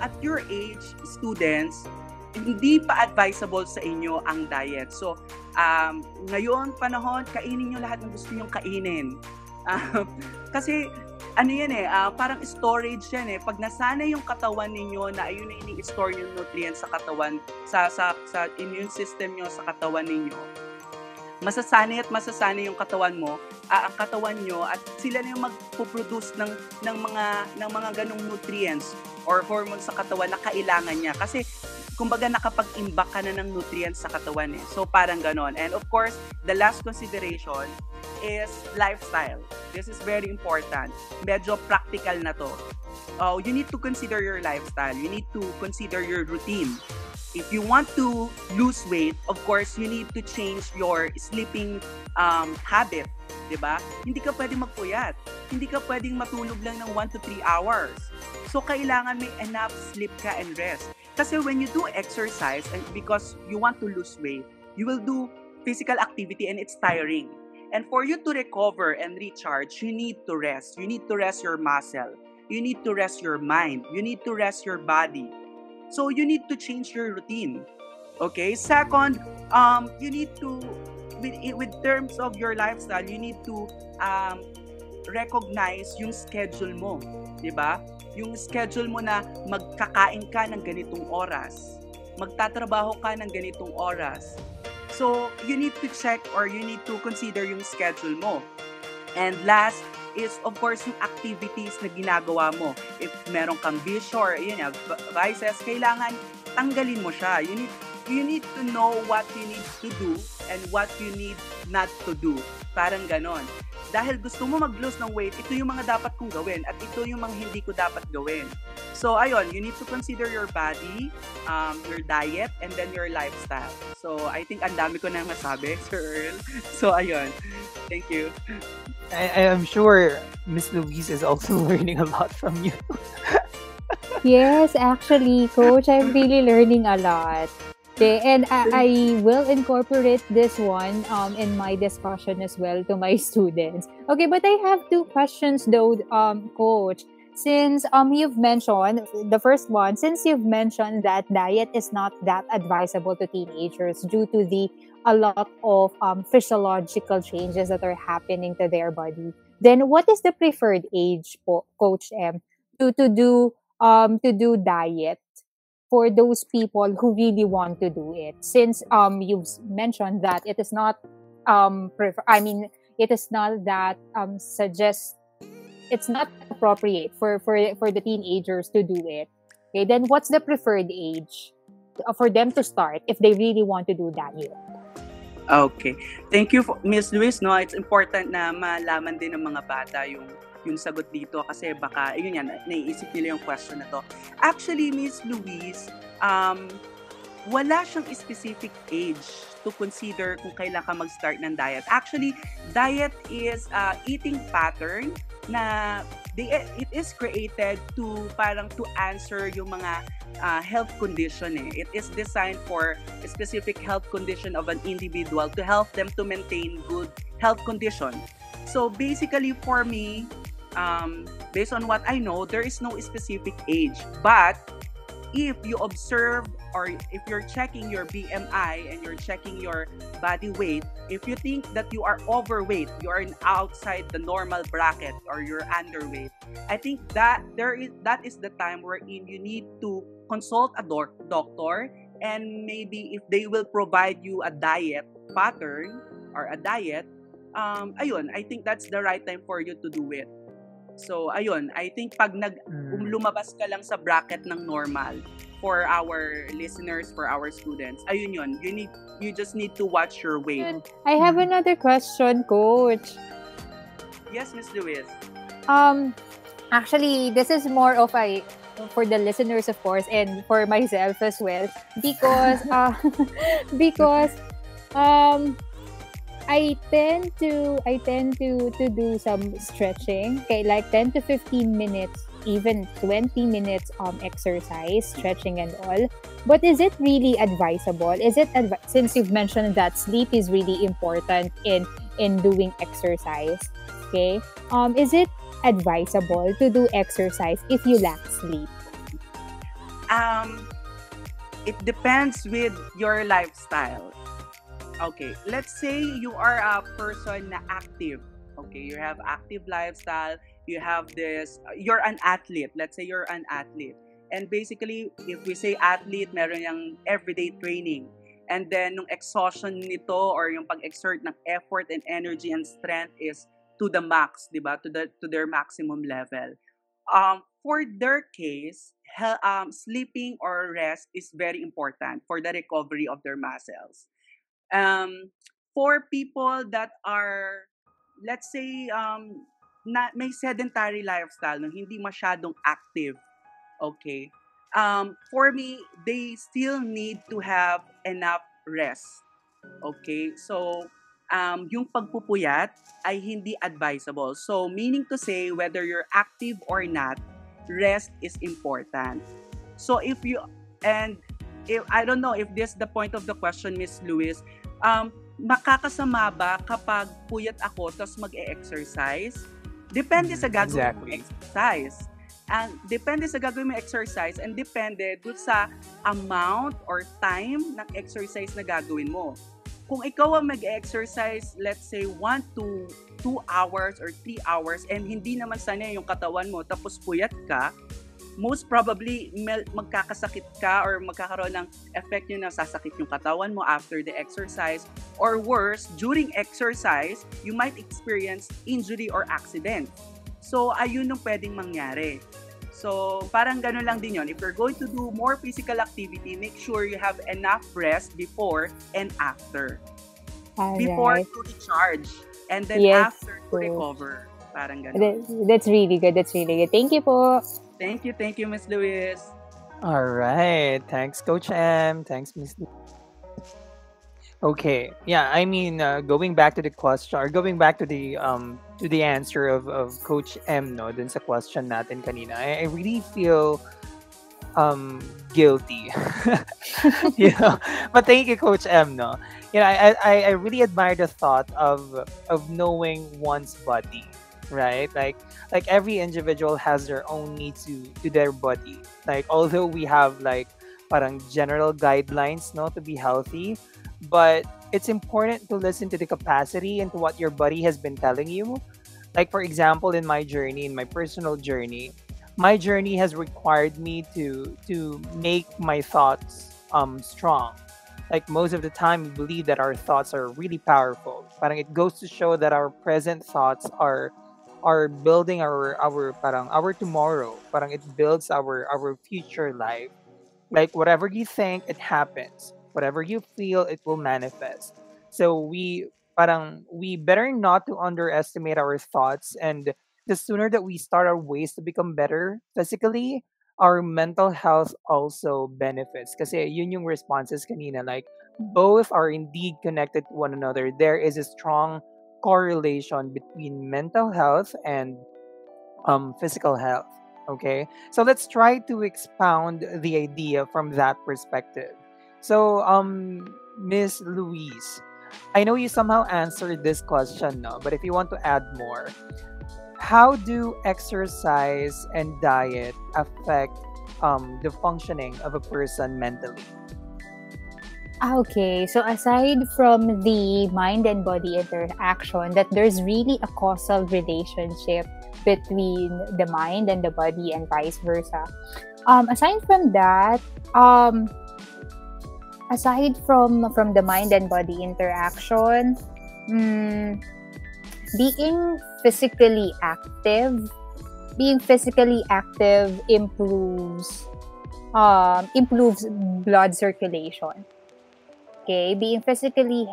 at your age, students, hindi pa advisable sa inyo ang diet. So, ngayon, panahon, kainin nyo lahat ng gusto nyong kainin. Kasi, parang storage yan eh. Pag nasanay yung katawan ninyo na ayun na ini-store yung nutrients sa katawan, sa immune system nyo, sa katawan ninyo, masasanay yung katawan mo, ang katawan nyo, at sila na yung magpo-produce ng mga ganong nutrients or hormones sa katawan na kailangan niya. Kasi, kumbaga nakapag-imbak ka na ng nutrients sa katawan eh. So parang ganon. And of course, the last consideration is lifestyle. This is very important. Medyo practical na to. You need to consider your lifestyle. You need to consider your routine. If you want to lose weight, of course, you need to change your sleeping habit. Diba? Hindi ka pwedeng magpuyat. Hindi ka pwedeng matulog lang ng 1 to 3 hours. So kailangan may enough sleep ka and rest. Kasi when you do exercise and because you want to lose weight, you will do physical activity and it's tiring. And for you to recover and recharge, you need to rest. You need to rest your muscle. You need to rest your mind. You need to rest your body. So you need to change your routine. Okay? Second, you need to, with terms of your lifestyle, you need to recognize yung schedule mo. Diba? Yung schedule mo na magkakain ka ng ganitong oras, magtatrabaho ka ng ganitong oras. So, you need to check or you need to consider yung schedule mo. And last is, of course, yung activities na ginagawa mo. If meron kang bisyo or vices, kailangan tanggalin mo siya. You need to know what you need to do and what you need not to do. Parang ganon. Dahil gusto mo mag-lose ng weight, ito yung mga dapat kong gawin at ito yung mga hindi ko dapat gawin. So, ayun, you need to consider your body, your diet, and then your lifestyle. So, I think ang dami ko na masabi, Sir Earl. So, ayun. Thank you. I am sure Miss Louise is also learning a lot from you. Yes, actually, Coach, I'm really learning a lot. Okay, and I will incorporate this one in my discussion as well to my students. Okay, but I have two questions though, Coach. Since you've mentioned, the first one, since you've mentioned that diet is not that advisable to teenagers due to a lot of physiological changes that are happening to their body, then what is the preferred age, Coach M, to do diet? For those people who really want to do it, since you've mentioned that it is not it's not appropriate for the teenagers to do it. Okay, then what's the preferred age for them to start if they really want to do diet? Okay, thank you, Ms. Louise. No, it's important na malaman din ng mga bata yung sagot dito kasi baka, yun yan, naiisip nila yung question na to. Actually, Miss Louise, wala siyang specific age to consider kung kailan ka mag-start ng diet. Actually, diet is eating pattern na it is created to answer yung mga health condition. It is designed for a specific health condition of an individual to help them to maintain good health condition. So basically for me, based on what I know, there is no specific age. But if you observe or if you're checking your BMI and you're checking your body weight, if you think that you are overweight, you are outside the normal bracket or you're underweight, I think that that is the time wherein you need to consult a doctor and maybe if they will provide you a diet pattern or a diet, ayun, I think that's the right time for you to do it. So, ayun, I think pag lumabas ka lang sa bracket ng normal for our listeners, for our students, ayun yun, you just need to watch your weight. I have another question, Coach. Yes, Ms. Louise. Actually, this is more of a for the listeners, of course, and for myself as well, because I tend to do some stretching, okay, like 10 to 15 minutes, even 20 minutes exercise, stretching and all. But is it really advisable? Is it since you've mentioned that sleep is really important in doing exercise, okay? Is it advisable to do exercise if you lack sleep? It depends with your lifestyle. Okay, let's say you are a person na active. Okay, you have active lifestyle, you have this, you're an athlete. Let's say you're an athlete. And basically, if we say athlete, meron yung everyday training. And then, yung exhaustion nito or yung pag-exert ng effort and energy and strength is to the max, di ba? To their maximum level. For their case, sleeping or rest is very important for the recovery of their muscles. For people that are, let's say, may sedentary lifestyle, no, hindi masyadong active, okay? For me, they still need to have enough rest, okay? So, yung pagpupuyat ay hindi advisable. So, meaning to say, whether you're active or not, rest is important. So, if I don't know if this is the point of the question, Miss Louise, makakasama ba kapag puyat ako tapos mag-e-exercise? Depende sa gagawin mong exercise. Depende sa gagawin mong exercise and depende dun sa amount or time ng exercise na gagawin mo. Kung ikaw ang mag-e-exercise, let's say 1 to 2 hours or 3 hours and hindi naman sanay yung katawan mo tapos puyat ka, most probably, magkakasakit ka or magkakaroon ng effect na sasakit yung katawan mo after the exercise. Or worse, during exercise, you might experience injury or accident. So, ayun yung pwedeng mangyari. So, parang ganun lang din yun. If you're going to do more physical activity, make sure you have enough rest before and after. before to recharge, and then after to recover. Parang ganun. That's really good. That's really good. Thank you po. Thank you, Ms. Louise. All right. Thanks, Coach M. Thanks, Ms. Louise. Okay. Yeah, I mean, going back to the question, or going back to the answer of Coach M, no, dun sa question natin kanina, I really feel guilty, you know. But thank you, Coach M, no. You know, I really admire the thought of knowing one's body, right? Like every individual has their own needs to their body. Like, although we have like parang general guidelines, no, to be healthy, but it's important to listen to the capacity and to what your body has been telling you. Like, for example, in my journey, in my personal journey, my journey has required me to make my thoughts strong. Like, most of the time, we believe that our thoughts are really powerful. Parang it goes to show that our present thoughts are building our tomorrow. Parang it builds our future life. Like, whatever you think, it happens. Whatever you feel, it will manifest. So we better not to underestimate our thoughts, and the sooner that we start our ways to become better physically, our mental health also benefits. Kasi yun yung responses kanina, like both are indeed connected to one another. There is a strong correlation between mental health and physical health. Okay, so let's try to expound the idea from that perspective. So, Miss Louise, I know you somehow answered this question, no? But if you want to add more, how do exercise and diet affect the functioning of a person mentally? Okay, so aside from the mind and body interaction, that there's really a causal relationship between the mind and the body and vice versa. Aside from that, aside from the mind and body interaction, being physically active improves blood circulation. Okay, being physically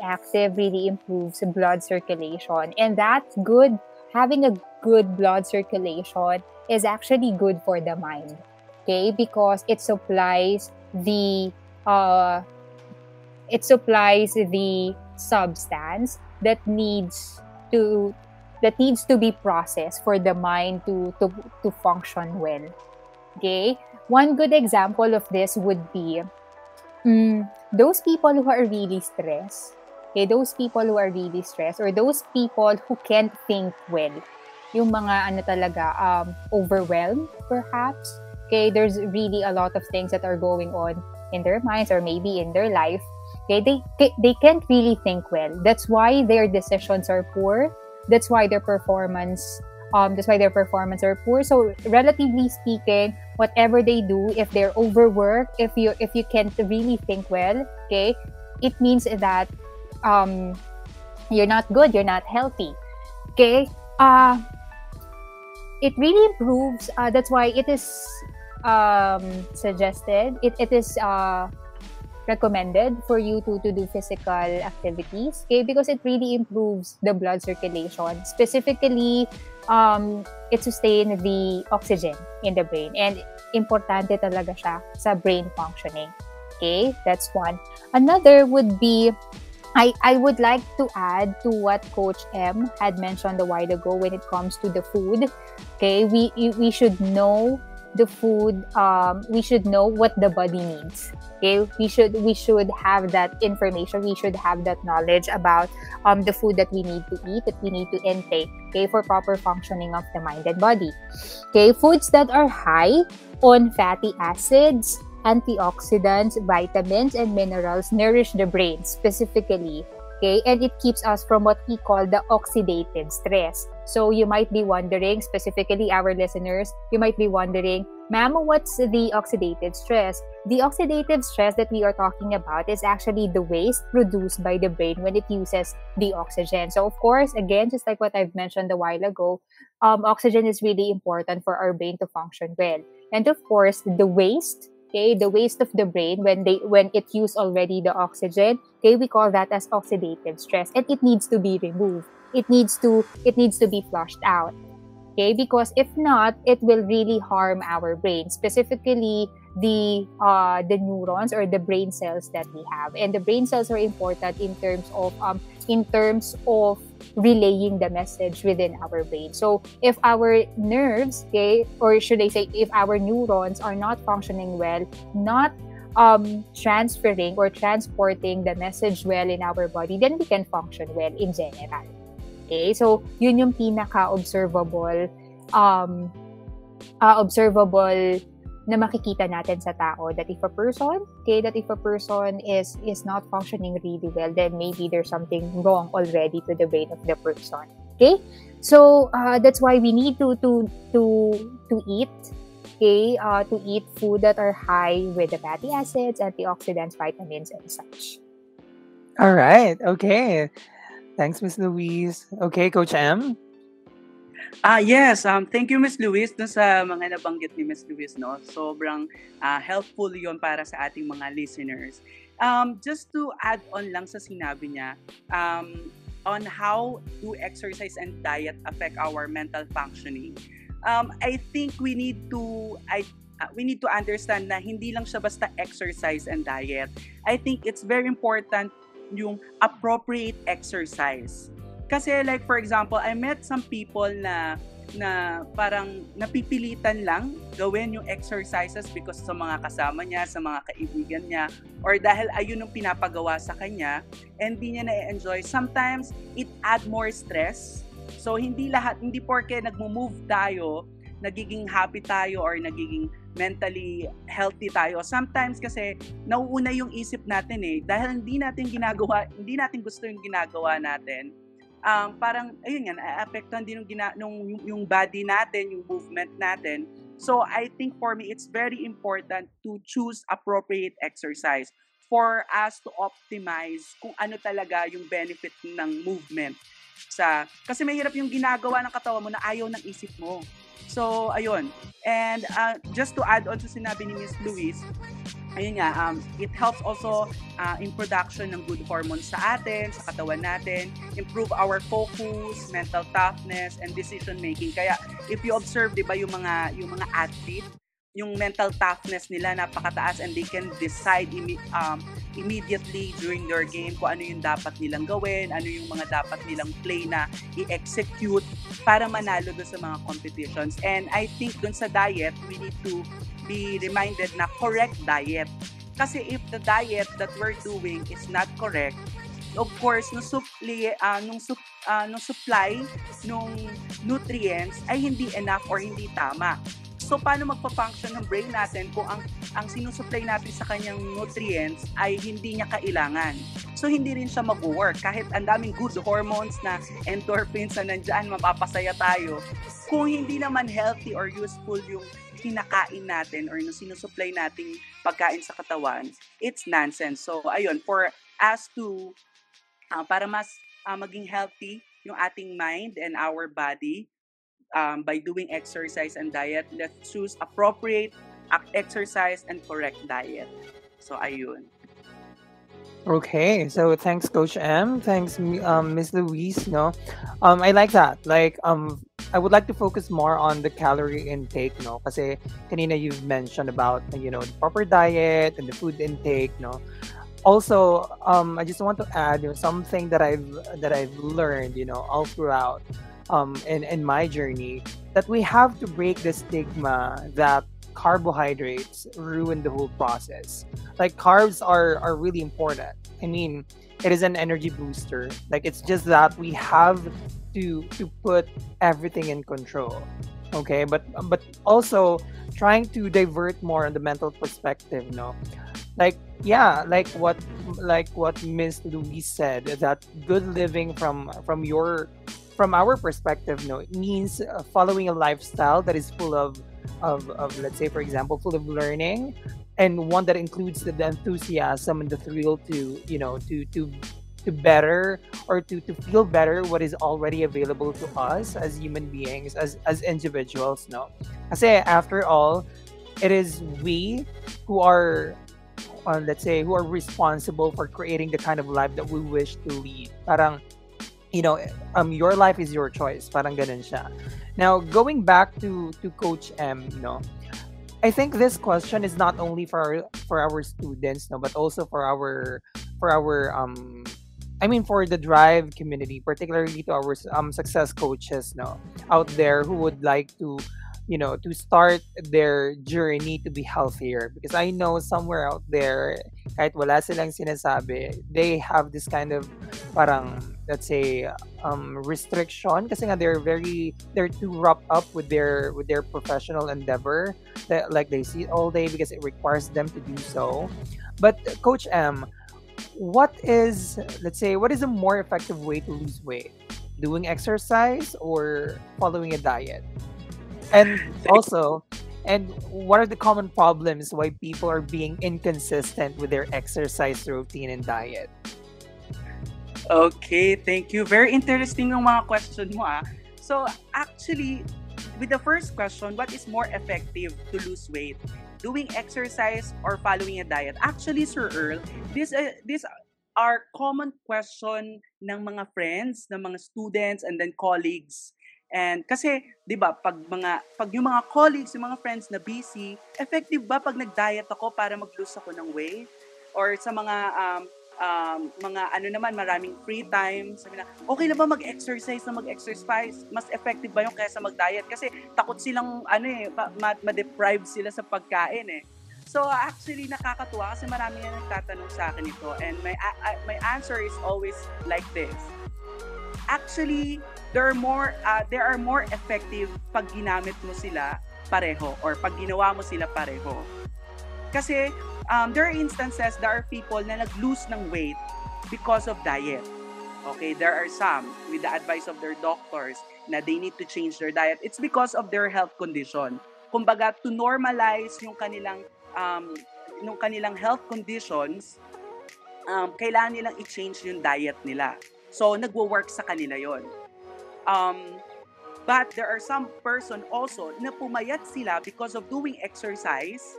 active really improves blood circulation, and that's good. Having a good blood circulation is actually good for the mind. Okay, because it supplies the substance that needs to be processed for the mind to function well. Okay, one good example of this would be those people who are really stressed. Okay, or those people who can't think well. Yung mga overwhelmed perhaps. Okay, there's really a lot of things that are going on in their minds or maybe in their life. Okay, they can't really think well. That's why their decisions are poor. That's why their performance are poor. So relatively speaking, whatever they do, if they're overworked, if you can't really think well, okay, it means that you're not good, you're not healthy. Okay, it really improves. That's why it is suggested, it is recommended for you to do physical activities, okay, because it really improves the blood circulation. Specifically, it sustains the oxygen in the brain, and importante talaga siya sa brain functioning. Okay, that's one. Another would be, I would like to add to what Coach M had mentioned a while ago when it comes to the food. Okay, we should know the food, we should know what the body needs. Okay, we should have that information, we should have that knowledge about the food that we need to eat, that we need to intake, okay, for proper functioning of the mind and body. Okay, foods that are high on fatty acids, antioxidants, vitamins, and minerals nourish the brain specifically. Okay, and it keeps us from what we call the oxidative stress. So you might be wondering, specifically our listeners, you might be wondering, ma'am, what's the oxidative stress? The oxidative stress that we are talking about is actually the waste produced by the brain when it uses the oxygen. So of course, again, just like what I've mentioned a while ago, oxygen is really important for our brain to function well. And of course, the waste Okay, the waste of the brain when it used already the oxygen, okay, we call that as oxidative stress, and it needs to be removed. It needs to be flushed out. Okay, because if not, it will really harm our brain, specifically the neurons or the brain cells that we have. And the brain cells are important in terms of relaying the message within our brain. So if our nerves, okay, or should I say, if our neurons are not functioning well, not transferring or transporting the message well in our body, then we can function well in general. Okay, so yun yung pinaka observable na makikita natin sa tao, that if a person, okay, that if a person is not functioning really well, then maybe there's something wrong already to the brain of the person. Okay, so that's why we need to eat, okay, to eat food that are high with the fatty acids, antioxidants, vitamins, and such. All right. Okay. Thanks, Ms. Louise. Okay, Coach M? Yes, thank you, Ms. Louise, dun sa mga nabanggit ni Ms. Louise. No? Sobrang helpful yon para sa ating mga listeners. Just to add on lang sa sinabi niya, on how do exercise and diet affect our mental functioning. I think we need to understand na hindi lang siya basta exercise and diet. I think it's very important yung appropriate exercise. Kasi like for example, I met some people na parang napipilitan lang gawin yung exercises because sa mga kasama niya, sa mga kaibigan niya, or dahil ayun yung pinapagawa sa kanya and di niya na-enjoy. Sometimes it add more stress. So hindi porke nagmo-move tayo, nagiging happy tayo or nagiging mentally healthy tayo. Sometimes kasi nauuna yung isip natin dahil hindi natin gusto yung ginagawa natin. Parang ayun nga, naapektuhan din yung body natin, yung movement natin. So I think for me it's very important to choose appropriate exercise for us to optimize kung ano talaga yung benefit ng movement. Kasi mahirap yung ginagawa ng katawan mo na ayaw ng isip mo. So, ayun. And just to add on to sinabi ni Ms. Louise, ayun nga, it helps also in production ng good hormones sa atin, sa katawan natin, improve our focus, mental toughness, and decision making. Kaya, if you observe, di ba, yung mga athlete, yung mental toughness nila napakataas and they can decide immediately during their game kung ano yung dapat nilang gawin, ano yung mga dapat nilang play na i-execute para manalo doon sa mga competitions. And I think doon sa diet, we need to be reminded na correct diet. Kasi if the diet that we're doing is not correct, of course, nung supply, nung nutrients ay hindi enough or hindi tama. So, paano magpa-function ng brain natin kung ang sinusupply natin sa kanyang nutrients ay hindi niya kailangan? So, hindi rin siya mag-work. Kahit ang daming good hormones na endorphins na nandyan, mapapasaya tayo. Kung hindi naman healthy or useful yung kinakain natin or yung sinusupply nating pagkain sa katawan, it's nonsense. So, ayun, for us to, para mas maging healthy yung ating mind and our body, by doing exercise and diet, let's choose appropriate exercise and correct diet. So, ayun. Okay. So, thanks, Coach M. Thanks, Ms. Louise. No, I like that. Like, I would like to focus more on the calorie intake. No, kasi kanina you've mentioned about, you know, the proper diet and the food intake. No. Also, I just want to add, you know, something that I've learned, you know, all throughout. In my journey, that we have to break the stigma that carbohydrates ruin the whole process. Like, carbs are really important. I mean, it is an energy booster. Like, it's just that we have to put everything in control. Okay, but also trying to divert more on the mental perspective, no? Like, yeah, like what Ms. Louise said, that good living from our perspective, no, it means following a lifestyle that is full of, let's say, for example, full of learning, and one that includes the enthusiasm and the thrill to, you know, to better or to feel better what is already available to us as human beings, as individuals, no. Kasi after all, it is we who are, let's say, who are responsible for creating the kind of life that we wish to lead. Parang, you know, your life is your choice. Parang ganun siya. Now, going back to Coach M, you know, I think this question is not only for our students, no, but also for our I mean, for the Drive community, particularly to our success coaches, no, out there who would like to, you know, to start their journey to be healthier. Because I know somewhere out there, kahit wala silang sinasabi, they have this kind of parang, let's say, restriction, kasi nga they're too wrapped up with their professional endeavor, that like they see it all day because it requires them to do so. But Coach M, what is a more effective way to lose weight? Doing exercise or following a diet? And what are the common problems why people are being inconsistent with their exercise routine and diet? Okay, thank you. Very interesting yung mga question mo, ah. So, actually, with the first question, what is more effective to lose weight? Doing exercise or following a diet? Actually, Sir Earl, these are common question ng mga friends, ng mga students, and then colleagues. And kasi, di ba, pag yung mga colleagues, yung mga friends na busy, effective ba pag nag-diet ako para mag-lose ako ng weight? Or sa mga ano naman, maraming free time. Sabi na, okay na ba mag-exercise na mag-exercise? Mas effective ba yung kaysa mag-diet? Kasi takot silang, ano eh, ma-deprive sila sa pagkain eh. So actually, nakakatuwa kasi marami na nagtatanong sa akin ito. And my answer is always like this. Actually, there are more effective pag ginamit mo sila pareho or pag ginawa mo sila pareho. Kasi, there are instances, there are people na nag-lose ng weight because of diet. Okay, there are some with the advice of their doctors na they need to change their diet. It's because of their health condition. Kumbaga, to normalize yung kanilang health conditions, kailangan nilang i-change yung diet nila. So, nagwo-work sa kanila yon. But there are some person also na pumayat sila because of doing exercise.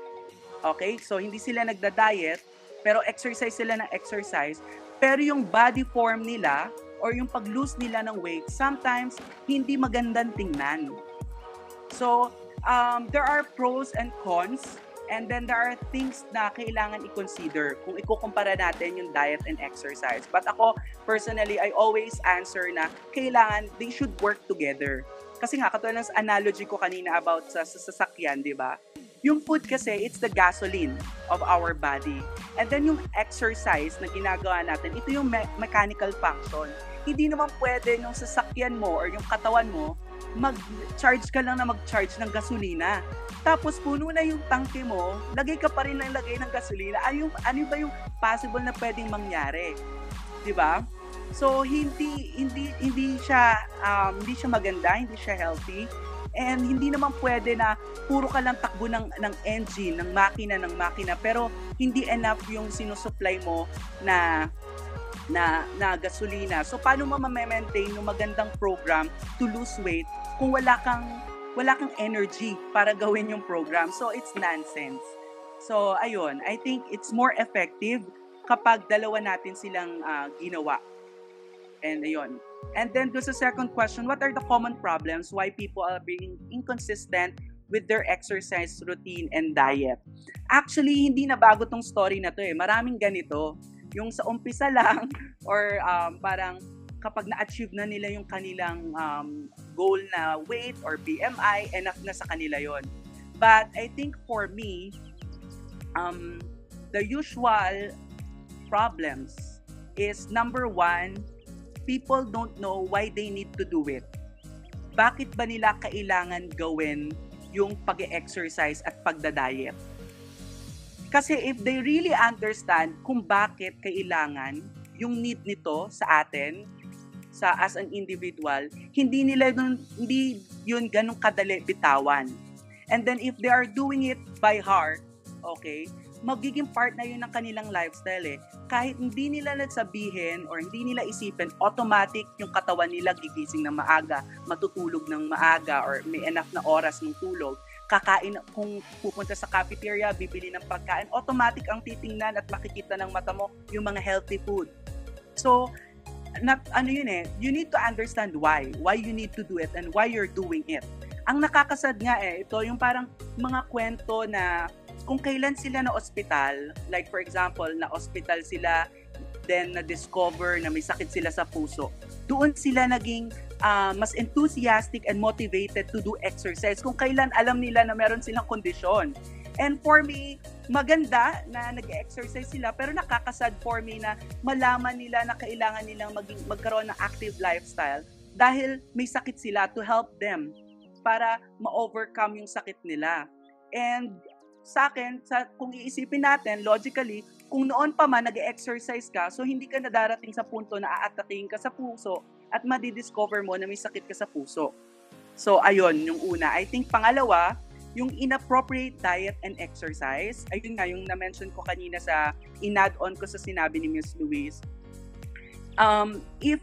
Okay? So, hindi sila nagda-diet, pero exercise sila ng exercise. Pero yung body form nila or yung pag-lose nila ng weight, sometimes hindi magandang tingnan. So, there are pros and cons, and then there are things na kailangan i-consider kung ikukumpara natin yung diet and exercise. But ako, personally, I always answer na kailangan, they should work together. Kasi nga, katulad ng analogy ko kanina about sa sasakyan, di ba? Yung food kasi, it's the gasoline of our body. And then yung exercise na ginagawa natin, ito yung mechanical function. Hindi naman pwede yung sasakyan mo or yung katawan mo, mag-charge ka lang na mag-charge ng gasolina. Tapos puno na yung tangke mo, lagay ka pa rin ng lagay ng gasolina. Ano ba yung possible na pwedeng mangyari? Diba? So, hindi siya maganda, hindi siya healthy. And hindi naman pwede na puro ka lang takbo ng engine, ng makina, pero hindi enough yung sinusupply mo na gasolina. So, paano mo ma-maintain yung magandang program to lose weight kung wala kang energy para gawin yung program? So, it's nonsense. So, ayun, I think it's more effective kapag dalawa natin silang ginawa. And ayun. And then there's a second question, what are the common problems why people are being inconsistent with their exercise routine and diet? Actually, hindi na bago tong story na to eh. Maraming ganito. Yung sa umpisa lang or parang kapag na-achieve na nila yung kanilang goal na weight or BMI, enough na sa kanila yon. But I think for me, the usual problems is number one, people don't know why they need to do it. Bakit ba nila kailangan gawin yung pag-exercise at pagda-diet? Kasi if they really understand kung bakit kailangan yung need nito sa atin, sa as an individual, hindi yun ganun kadali bitawan. And then if they are doing it by heart, okay, magiging part na yun ng kanilang lifestyle eh. Kahit hindi nila nagsabihin or hindi nila isipin, automatic yung katawan nila gigising ng maaga, matutulog ng maaga, or may enough na oras ng tulog. kakain, kung pupunta sa cafeteria, bibili ng pagkain, automatic ang titingnan at makikita ng mata mo yung mga healthy food. So, you need to understand why you need to do it and why you're doing it. Ang nakakasad nga ito yung parang mga kwento na kung kailan sila na ospital, like for example, na ospital sila, then na-discover na may sakit sila sa puso. Doon sila naging mas enthusiastic and motivated to do exercise kung kailan alam nila na meron silang kondisyon. And for me, maganda na nag-exercise sila, pero nakakasad for me na malaman nila na kailangan nilang magkaroon ng active lifestyle dahil may sakit sila, to help them para ma-overcome yung sakit nila. And sa akin, kung iisipin natin, logically, kung noon pa man nag-exercise ka, so hindi ka nadarating sa punto na aatakihin ka sa puso at madidiscover mo na may sakit ka sa puso. So, ayun, yung una. I think pangalawa, yung inappropriate diet and exercise. Ayun nga, yung na-mention ko kanina sa, in-add-on ko sa sinabi ni Ms. Louise. If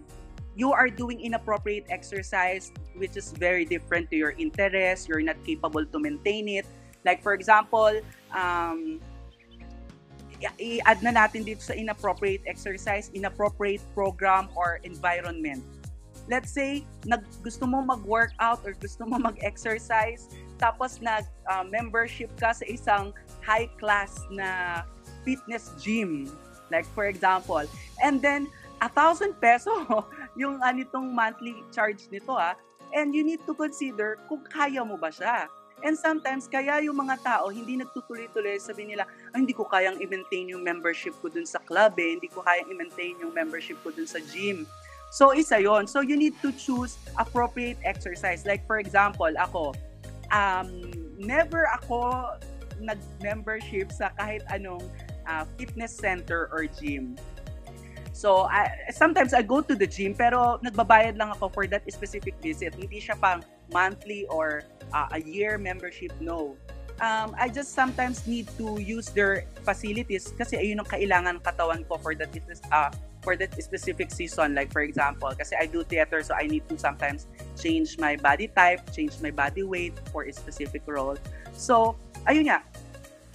you are doing inappropriate exercise, which is very different to your interest, you're not capable to maintain it. Like, for example, i-add na natin dito sa inappropriate exercise, inappropriate program or environment. Let's say, gusto mo mag-workout or gusto mo mag-exercise, tapos nag-membership ka sa isang high-class na fitness gym, like for example. And then, 1,000 peso yung anitong monthly charge nito. And you need to consider kung kaya mo ba siya. And sometimes, kaya yung mga tao, hindi nagtutuloy-tuloy, sabi nila, hindi ko kayang i-maintain yung membership ko dun sa club hindi ko kayang i-maintain yung membership ko dun sa gym. So, isa yon. So, you need to choose appropriate exercise. Like, for example, ako, never ako nag-membership sa kahit anong fitness center or gym. So, sometimes I go to the gym, pero nagbabayad lang ako for that specific visit. Hindi siya pang monthly or a year membership, no. I just sometimes need to use their facilities kasi ayun ang kailangan katawan ko for that specific season. Like for example, kasi I do theater, so I need to sometimes change my body type, change my body weight for a specific role. So, ayun nga.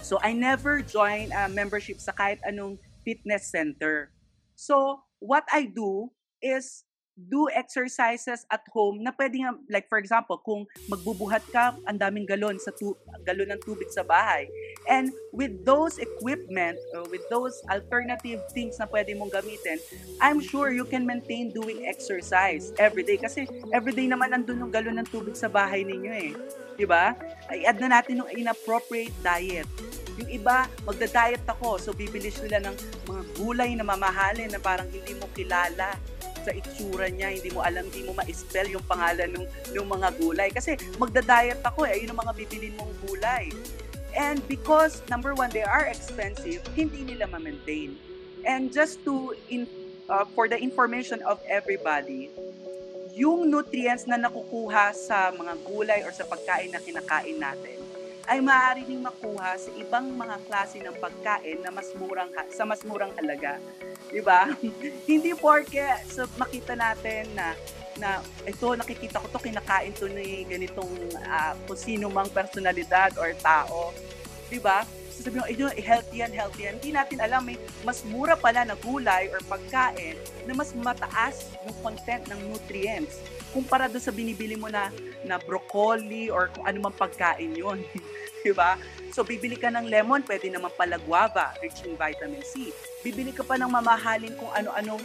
So, I never join a membership sa kahit anong fitness center. So, what I do is do exercises at home na pwede nga, like for example, kung magbubuhat ka, ang daming galon, galon ng tubig sa bahay. And with those equipment, with those alternative things na pwede mong gamitin, I'm sure you can maintain doing exercise everyday. Kasi everyday naman nandun yung galon ng tubig sa bahay ninyo eh. Diba? I-add na natin yung inappropriate diet. Yung iba, magda-diet ako, so bibili sila ng mga gulay na mamahalin na parang hindi mo kilala sa itsura niya, hindi mo alam, hindi mo ma-spell yung pangalan ng mga gulay. Kasi magda-diet ako, eh, yun ang mga bibilin mong gulay. And because, number one, they are expensive, hindi nila ma-maintain. And just to, for the information of everybody, yung nutrients na nakukuha sa mga gulay or sa pagkain na kinakain natin, ay maaari ding makuha sa ibang mga klase ng pagkain na mas murang halaga. Diba? Hindi porke so makita natin na ito, nakikita ko to, kinakain to ni ganitong kung sino mang personalidad or tao. Diba? Sasabi mo, healthy yan, healthy yan. Hindi natin alam, may mas mura pala na gulay or pagkain na mas mataas yung content ng nutrients kumpara doon sa binibili mo na broccoli or kung ano mang pagkain yun. Diba? So, bibili ka ng lemon, pwede naman pala guava, rich in vitamin C. Bibili ka pa ng mamahalin kung ano-anong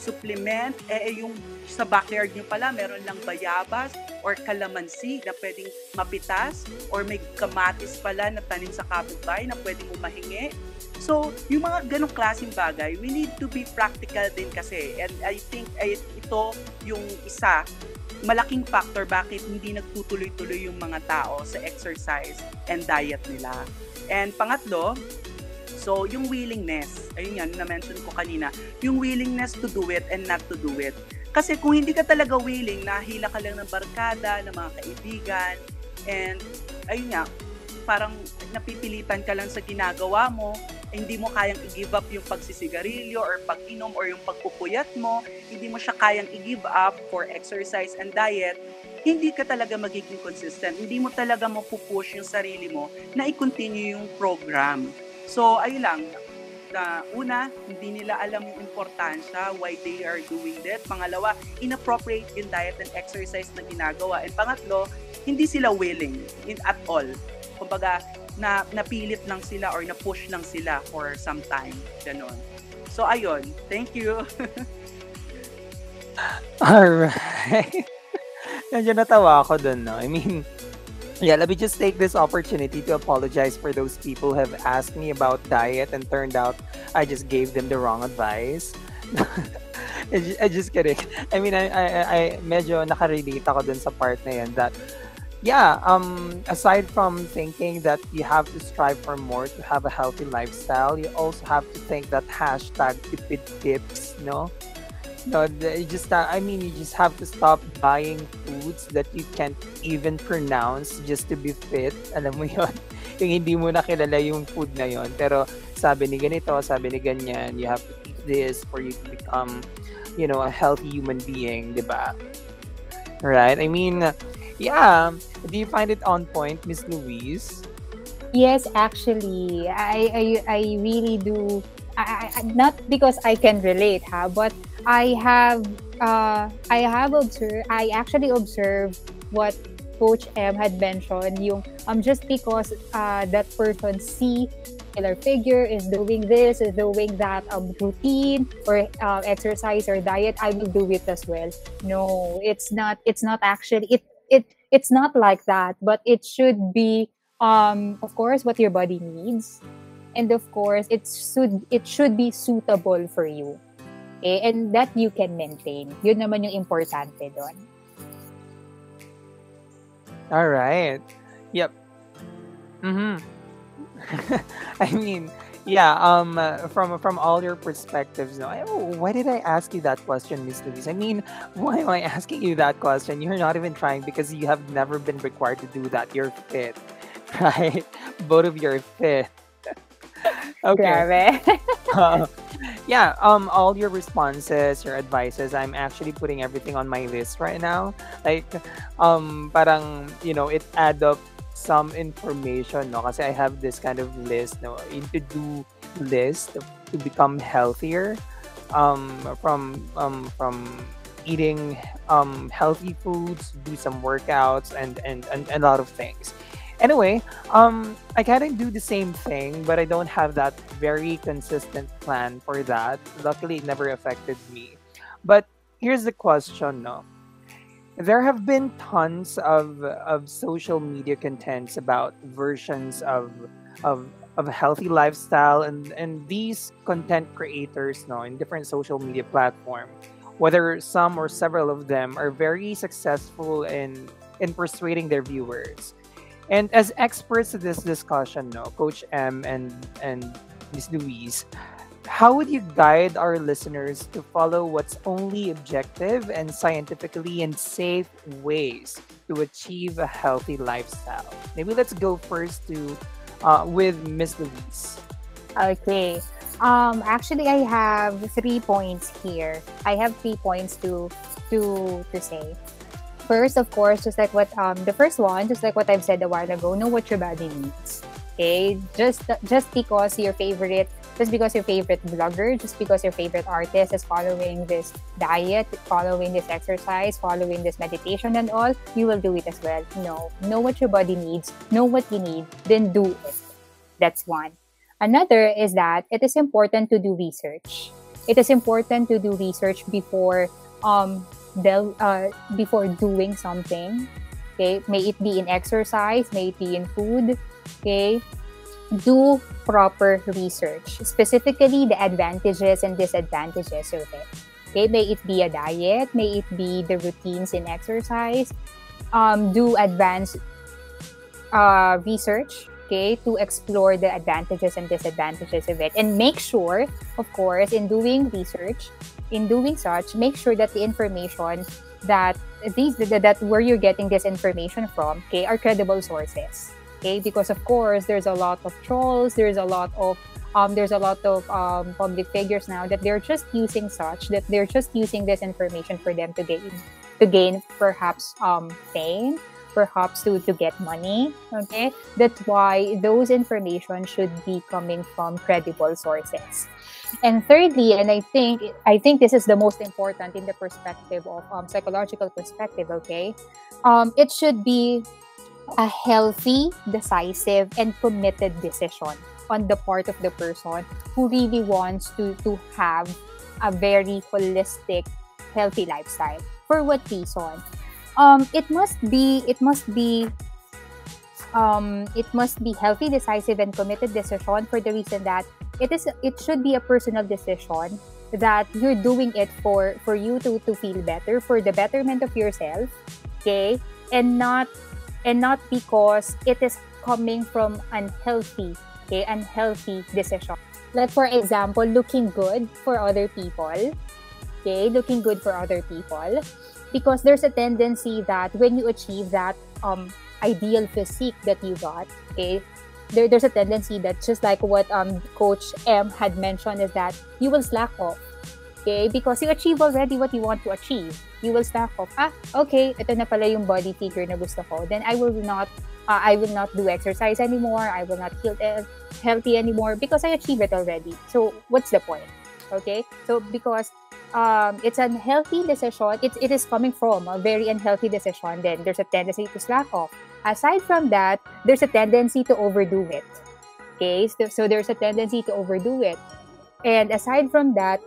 supplement. Yung sa backyard nyo pala, meron lang bayabas or kalamansi na pwedeng mapitas or may kamatis pala na tanim sa kapitbahay na pwedeng mahingi. So, yung mga ganong klaseng bagay, we need to be practical din kasi. And I think ito yung isa malaking factor bakit hindi nagtutuloy-tuloy yung mga tao sa exercise and diet nila. And pangatlo, so yung willingness, ayun yan, na-mention ko kanina, yung willingness to do it and not to do it. Kasi kung hindi ka talaga willing, nahila ka lang ng barkada, ng mga kaibigan, and ayun nga, parang napipilitan ka lang sa ginagawa mo, hindi mo kayang i-give up yung pagsisigarilyo or pag-inom or yung pagpupuyat mo, hindi mo siya kayang i-give up for exercise and diet, hindi ka talaga magiging consistent. Hindi mo talaga mapupush yung sarili mo na i-continue yung program. So, ayun lang. Na una, hindi nila alam yung importansya, why they are doing that. Pangalawa, inappropriate yung diet and exercise na ginagawa. And pangatlo, hindi sila willing at all. Kumbaga, na napilit lang sila or na-push lang sila for some time. Ganon. So, ayun. Thank you. Alright. Nandiyan natawa ako dun, no? I mean, yeah, let me just take this opportunity to apologize for those people who have asked me about diet and turned out I just gave them the wrong advice. I'm just kidding. I mean, I medyo nakarelate ako dun sa part na yan that, yeah, aside from thinking that you have to strive for more to have a healthy lifestyle, you also have to think that hashtag tipid tips, no? No, you just, I mean, you just have to stop buying foods that you can't even pronounce just to be fit. Alam mo yun? Yung hindi mo na kilala yung food na yun. Pero sabi ni ganito, sabi ni ganyan, you have to eat this for you to become, you know, a healthy human being, diba? Right? I mean, yeah. Do you find it on point, Miss Louise? Yes, actually. I really do. Not because I can relate, ha, but I have observed. I actually observed what Coach M had mentioned. Yung just because that person C, killer figure, is doing this, is doing that routine or exercise or diet, I will do it as well. No, it's not. It's not actually. It's not like that. But it should be of course what your body needs. And of course, it should be suitable for you. Okay? And that you can maintain. Yun naman yung importante doon. Alright. Yep. Mm-hmm. I mean, yeah, from all your perspectives, no, why did I ask you that question, Miss Louise? I mean, why am I asking you that question? You're not even trying because you have never been required to do that. You're fit. Right? Both of you are fit. Okay. Yeah, all your responses, your advices, I'm actually putting everything on my list right now. Like, parang, you know, it add up some information, no? Kasi I have this kind of list, no? In to-do list to become healthier, from eating healthy foods, do some workouts, and a lot of things. Anyway, I kind of do the same thing, but I don't have that very consistent plan for that. Luckily, it never affected me. But here's the question, no? There have been tons of social media contents about versions of a healthy lifestyle, and these content creators, no, in different social media platforms, whether some or several of them, are very successful in persuading their viewers. And as experts in this discussion, no, Coach M and Ms. Louise, how would you guide our listeners to follow what's only objective and scientifically and safe ways to achieve a healthy lifestyle? Maybe let's go first with Ms. Louise. Okay. Actually, I have 3 points here. I have 3 points to say. First, of course, just like what the first one, just like what I've said a while ago, know what your body needs. Okay, just because your favorite blogger, just because your favorite artist is following this diet, following this exercise, following this meditation and all, you will do it as well. No, know what your body needs, know what you need, then do it. That's one. Another is that it is important to do research. It is important to do research before before doing something, okay? May it be in exercise, may it be in food, okay? Do proper research, specifically the advantages and disadvantages of it, okay? May it be a diet, may it be the routines in exercise. Do advanced research, okay, to explore the advantages and disadvantages of it. And make sure, of course, in doing research, in doing such, make sure that the information that where you're getting this information from, okay, are credible sources, okay? Because of course, there's a lot of trolls, there's a lot of public figures now that they're just using this information for them to gain to gain perhaps fame, perhaps to get money. Okay, that's why those information should be coming from credible sources. And thirdly, and I think this is the most important in the perspective of psychological perspective. Okay, it should be a healthy, decisive, and committed decision on the part of the person who really wants to have a very holistic, healthy lifestyle. For what reason? It must be healthy, decisive, and committed decision for the reason that it should be a personal decision that you're doing it for you to feel better, for the betterment of yourself, okay, and not because it is coming from unhealthy decision. Like, for example, looking good for other people. Okay, looking good for other people. Because there's a tendency that when you achieve that ideal physique that you got, okay, there's a tendency that, just like what Coach M had mentioned, is that you will slack off. Okay, because you achieve already what you want to achieve. You will slack off. Okay, ito na pala yung body figure na gusto ko. Then I will not do exercise anymore. I will not feel healthy anymore because I achieved it already. So what's the point? Okay, so because it's an unhealthy decision. It is coming from a very unhealthy decision. Then there's a tendency to slack off. Aside from that, there's a tendency to overdo it. Okay, so there's a tendency to overdo it, and aside from that,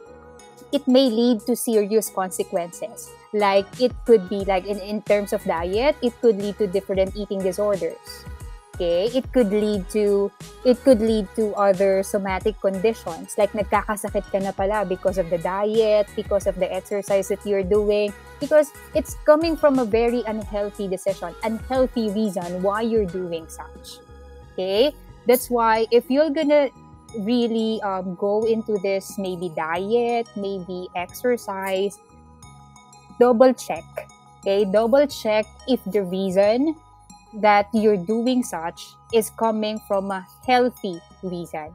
it may lead to serious consequences. Like, it could be like in terms of diet, it could lead to different eating disorders. Okay, it could lead to other somatic conditions. Like, nagkakasakit ka na pala because of the diet, because of the exercise that you're doing, because it's coming from a very unhealthy decision, unhealthy reason why you're doing such. Okay, that's why if you're gonna really go into this, maybe diet, maybe exercise, double check if the reason that you're doing such is coming from a healthy reason.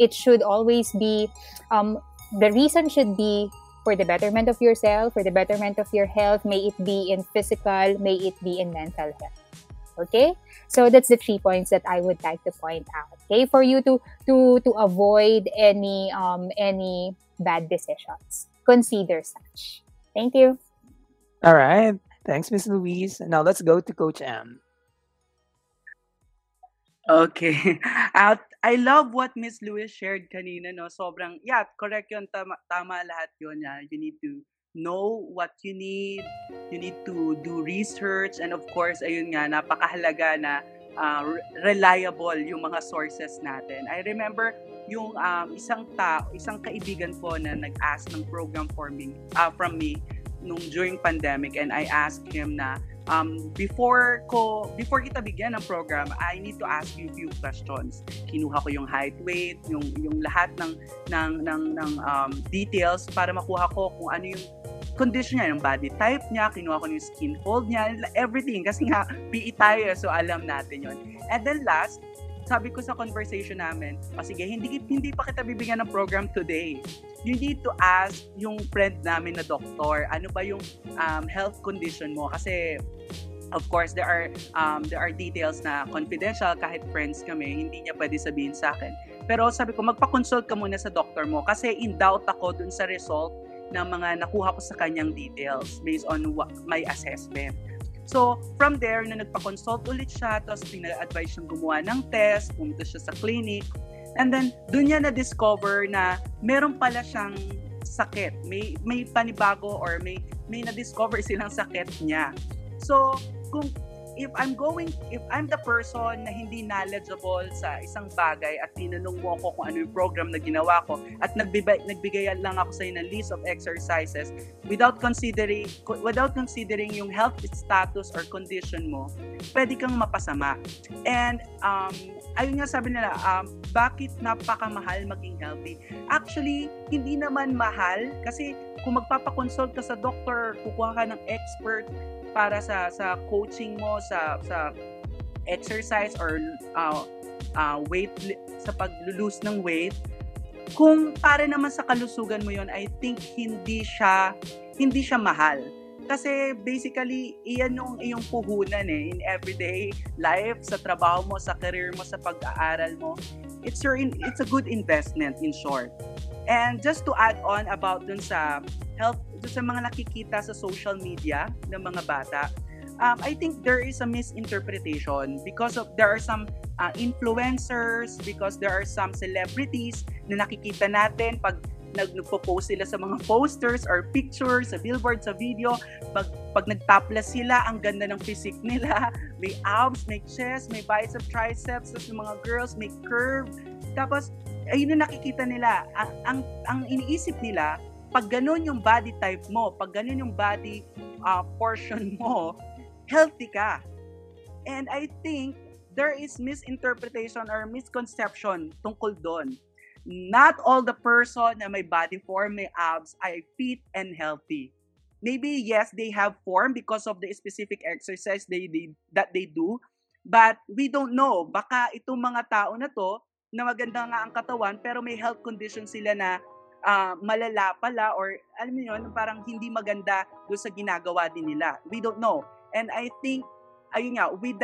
It should always be the reason should be for the betterment of yourself, for the betterment of your health. May it be in physical, may it be in mental health. Okay, so that's the 3 points that I would like to point out. Okay, for you to avoid any bad decisions, consider such. Thank you. All right, thanks, Miss Louise. Now let's go to Coach M. Okay. I love what Miss Louise shared kanina, no? Sobrang, yeah, correct yun. Tama lahat yun. Yeah. You need to know what you need. You need to do research. And of course, ayun nga, napakahalaga na reliable yung mga sources natin. I remember yung isang kaibigan ko na nag-ask ng program from me nung during pandemic. And I asked him na, before kita bigyan ng program, I need to ask you few questions. Kinuha ko yung height, weight, yung lahat ng details para makuha ko kung ano yung condition niya, yung body type niya, kinuha ko yung skin fold niya, everything, kasi nga PE tayo, so alam natin yon. And then last, sabi ko sa conversation namin, sige, hindi pa kita bibigyan ng program today. You need to ask yung friend namin na doktor, ano ba yung health condition mo? Kasi, of course, there are details na confidential kahit friends kami, hindi niya pwede sabihin sa akin. Pero sabi ko, magpa-consult ka muna sa doktor mo kasi in doubt ako dun sa result ng mga nakuha ko sa kanyang details based on my assessment. So, from there, na nagpa-consult ulit siya, tapos pina-advise siyang gumawa ng test, pumunta siya sa clinic. And then, dun niya na-discover na meron pala siyang sakit. May panibago or may na-discover silang sakit niya. So, if I'm the person na hindi knowledgeable sa isang bagay at tinanong mo ako kung ano yung program na ginawa ko at nagbigay lang ako sa inyo ng list of exercises without considering yung health status or condition mo, pwede kang mapasama. And ayun nga sabi nila, bakit napakamahal maging healthy? Actually, hindi naman mahal kasi kung magpapakonsult ka sa doctor, kukuha ka ng expert para sa coaching mo sa exercise or weight, sa pag-lose ng weight. Kung para naman sa kalusugan mo 'yon, I think hindi siya mahal. Kasi basically, iyan yung iyong puhunan eh. In everyday life, sa trabaho mo, sa career mo, sa pag-aaral mo. It's a good investment in short. And just to add on about dun sa health, dun sa mga nakikita sa social media ng mga bata, I think there is a misinterpretation because of there are some influencers, because there are some celebrities na nakikita natin pag nagpo-post sila sa mga posters or pictures, sa billboard, sa video. Pag nag-topless sila, ang ganda ng physique nila. May abs, may chest, may bicep, triceps. Tapos yung mga girls, may curve. Tapos, ayun na nakikita nila. Ang iniisip nila, pag ganun yung body type mo, pag ganun yung body portion mo, healthy ka. And I think there is misinterpretation or misconception tungkol doon. Not all the person na may body form, may abs, ay fit and healthy. Maybe, yes, they have form because of the specific exercise that they do. But we don't know. Baka itong mga tao na to, na maganda nga ang katawan, pero may health condition sila na malala pala or alam mo yun, parang hindi maganda doon sa ginagawa din nila. We don't know. And I think, ayun nga, with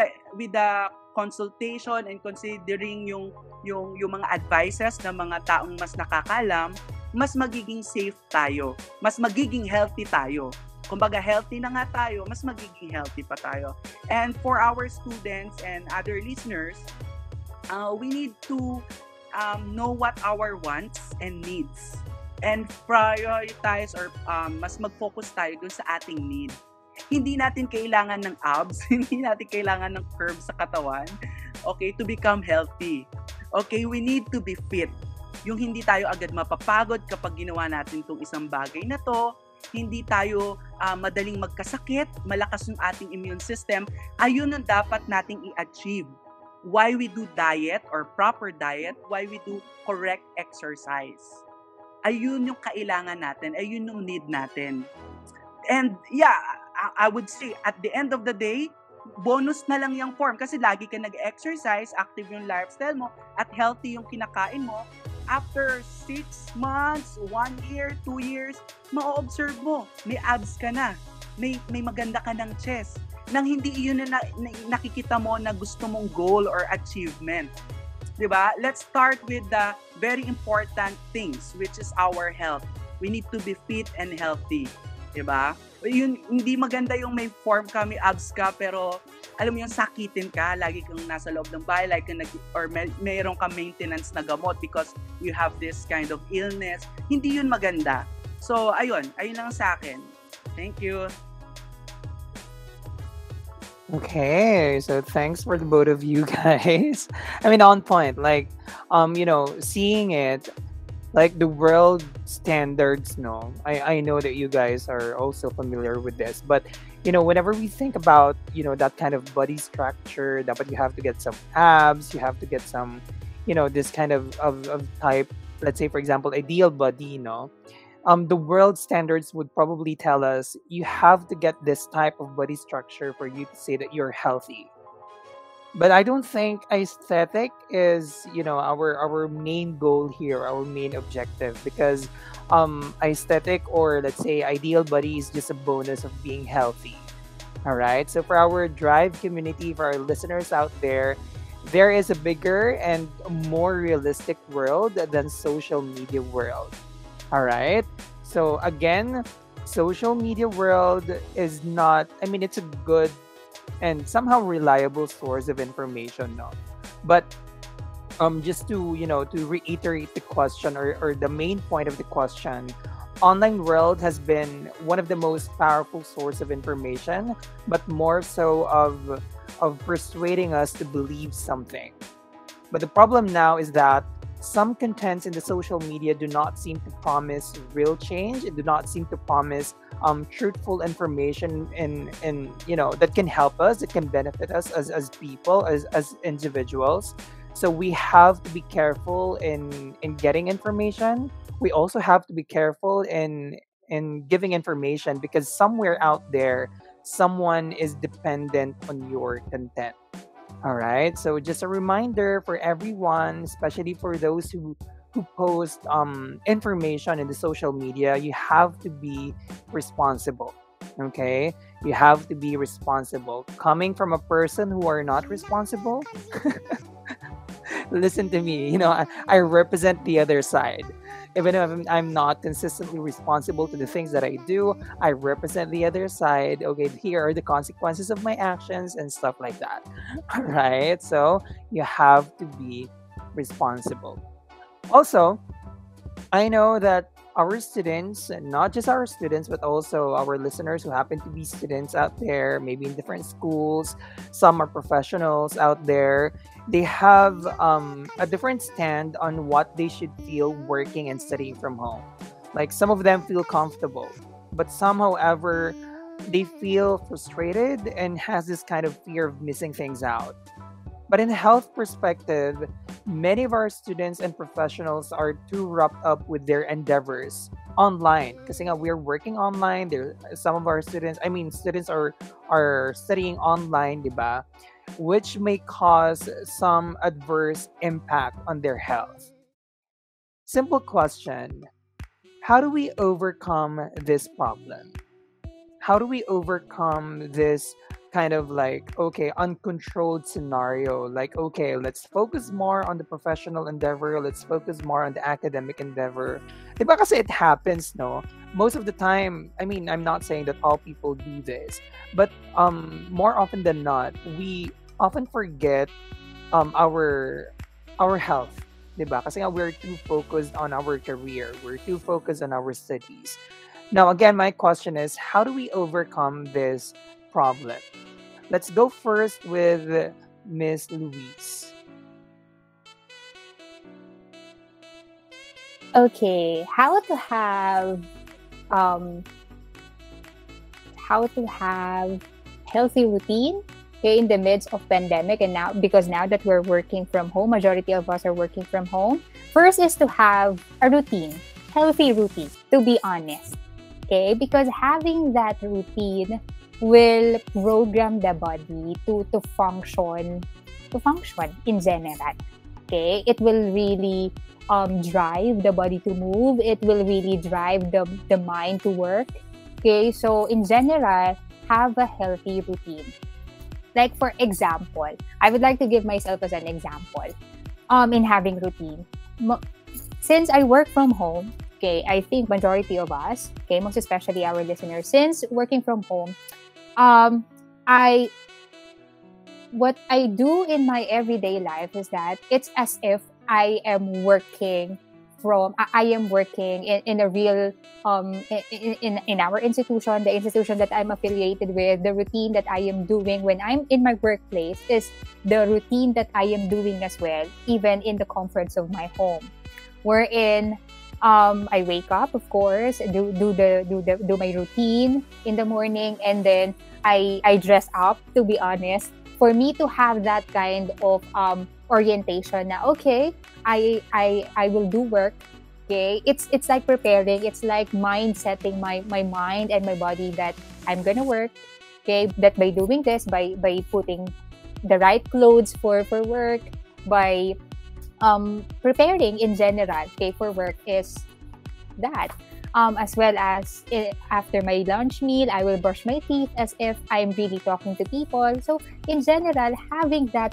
the consultation and considering yung mga advices ng mga taong mas nakakalam, mas magiging safe tayo. Mas magiging healthy tayo. Kumbaga, healthy na nga tayo, mas magiging healthy pa tayo. And for our students and other listeners, we need to know what our wants and needs. And prioritize or mas mag-focus tayo dun sa ating need. Hindi natin kailangan ng abs, hindi natin kailangan ng curve sa katawan, okay, to become healthy. Okay, we need to be fit. Yung hindi tayo agad mapapagod kapag ginawa natin itong isang bagay na to, hindi tayo madaling magkasakit, malakas yung ating immune system, ayun ang dapat nating i-achieve. Why we do diet or proper diet, why we do correct exercise. Ayun yung kailangan natin, ayun yung need natin. And yeah, I would say at the end of the day, bonus na lang yung form kasi lagi ka nag-exercise, active yung lifestyle mo, at healthy yung kinakain mo. After 6 months, 1 year, 2 years, ma-observe mo, may abs ka na, may maganda ka ng chest, nang hindi yun na nakikita mo na gusto mong goal or achievement. Diba? Let's start with the very important things, which is our health. We need to be fit and healthy. Diba? Yun, hindi maganda yung may form ka, may abs ka, pero alam mo yung sakitin ka, lagi kang nasa loob ng bahay, like or mayroon ka maintenance na gamot because you have this kind of illness. Hindi yun maganda. So, ayun lang sa akin. Thank you. Okay, so thanks for the both of you guys. I mean, on point, like, seeing it, like the world standards, no? I know that you guys are also familiar with this, but, whenever we think about, that kind of body structure, dapat you have to get some abs, you have to get some, this kind of type, let's say, for example, ideal body, no? The world standards would probably tell us you have to get this type of body structure for you to say that you're healthy. But I don't think aesthetic is, our main goal here, our main objective, because aesthetic or let's say ideal body is just a bonus of being healthy. All right. So for our Drive community, for our listeners out there, there is a bigger and more realistic world than social media world. All right. So again, social media world is not, it's a good and somehow reliable source of information, no? But just to to reiterate the question or the main point of the question, online world has been one of the most powerful source of information, but more so of persuading us to believe something. But the problem now is that some contents in the social media do not seem to promise real change. It do not seem to promise truthful information in that can help us, that can benefit us as people, as individuals. So we have to be careful in getting information. We also have to be careful in giving information because somewhere out there, someone is dependent on your content. All right, so just a reminder for everyone, especially for those who post information in the social media, you have to be responsible. Okay? You have to be responsible. Coming from a person who are not responsible, listen to me, you know, I represent the other side. Even if I'm not consistently responsible to the things that I do, I represent the other side. Okay, here are the consequences of my actions and stuff like that. All right? So you have to be responsible. Also, I know that our students, and not just our students, but also our listeners who happen to be students out there, maybe in different schools, some are professionals out there, they have a different stand on what they should feel working and studying from home. Like, some of them feel comfortable, but some, however, they feel frustrated and has this kind of fear of missing things out. But in a health perspective, many of our students and professionals are too wrapped up with their endeavors online. Kasi nga, we're working online. There, some of our students, students are studying online, diba? Which may cause some adverse impact on their health. Simple question. How do we overcome this problem? How do we overcome this kind of like, okay, uncontrolled scenario? Like, okay, let's focus more on the professional endeavor. Let's focus more on the academic endeavor. Diba kasi it happens, no? Most of the time, I'm not saying that all people do this, but more often than not, we often forget our health, diba? Kasi nga we're too focused on our career. We're too focused on our studies. Now, again, my question is, how do we overcome this problem? Let's go first with Miss Louise. Okay, how to have healthy routine here in the midst of pandemic, and now, because now that we're working from home, majority of us are working from home. First is to have a routine, healthy routine, to be honest. Okay, because having that routine will program the body to function in general. Okay, it will really drive the body to move. It will really drive the mind to work. Okay, so in general, have a healthy routine. Like, for example, I would like to give myself as an example in having routine. Since I work from home, okay, I think majority of us, okay, most especially our listeners, since working from home, what I do in my everyday life is that it's as if I am working in a real in our institution, the institution that I'm affiliated with. The routine that I am doing when I'm in my workplace is the routine that I am doing as well, even in the comforts of my home. Wherein I wake up, of course, do my routine in the morning, and then I dress up, to be honest. For me to have that kind of orientation na, okay, I will do work. Okay, it's like preparing, it's like mind setting my mind and my body that I'm gonna work. Okay, that by doing this, by putting the right clothes for work, by preparing in general, okay, for work is that. As well as after my lunch meal, I will brush my teeth as if I'm really talking to people. So in general, having a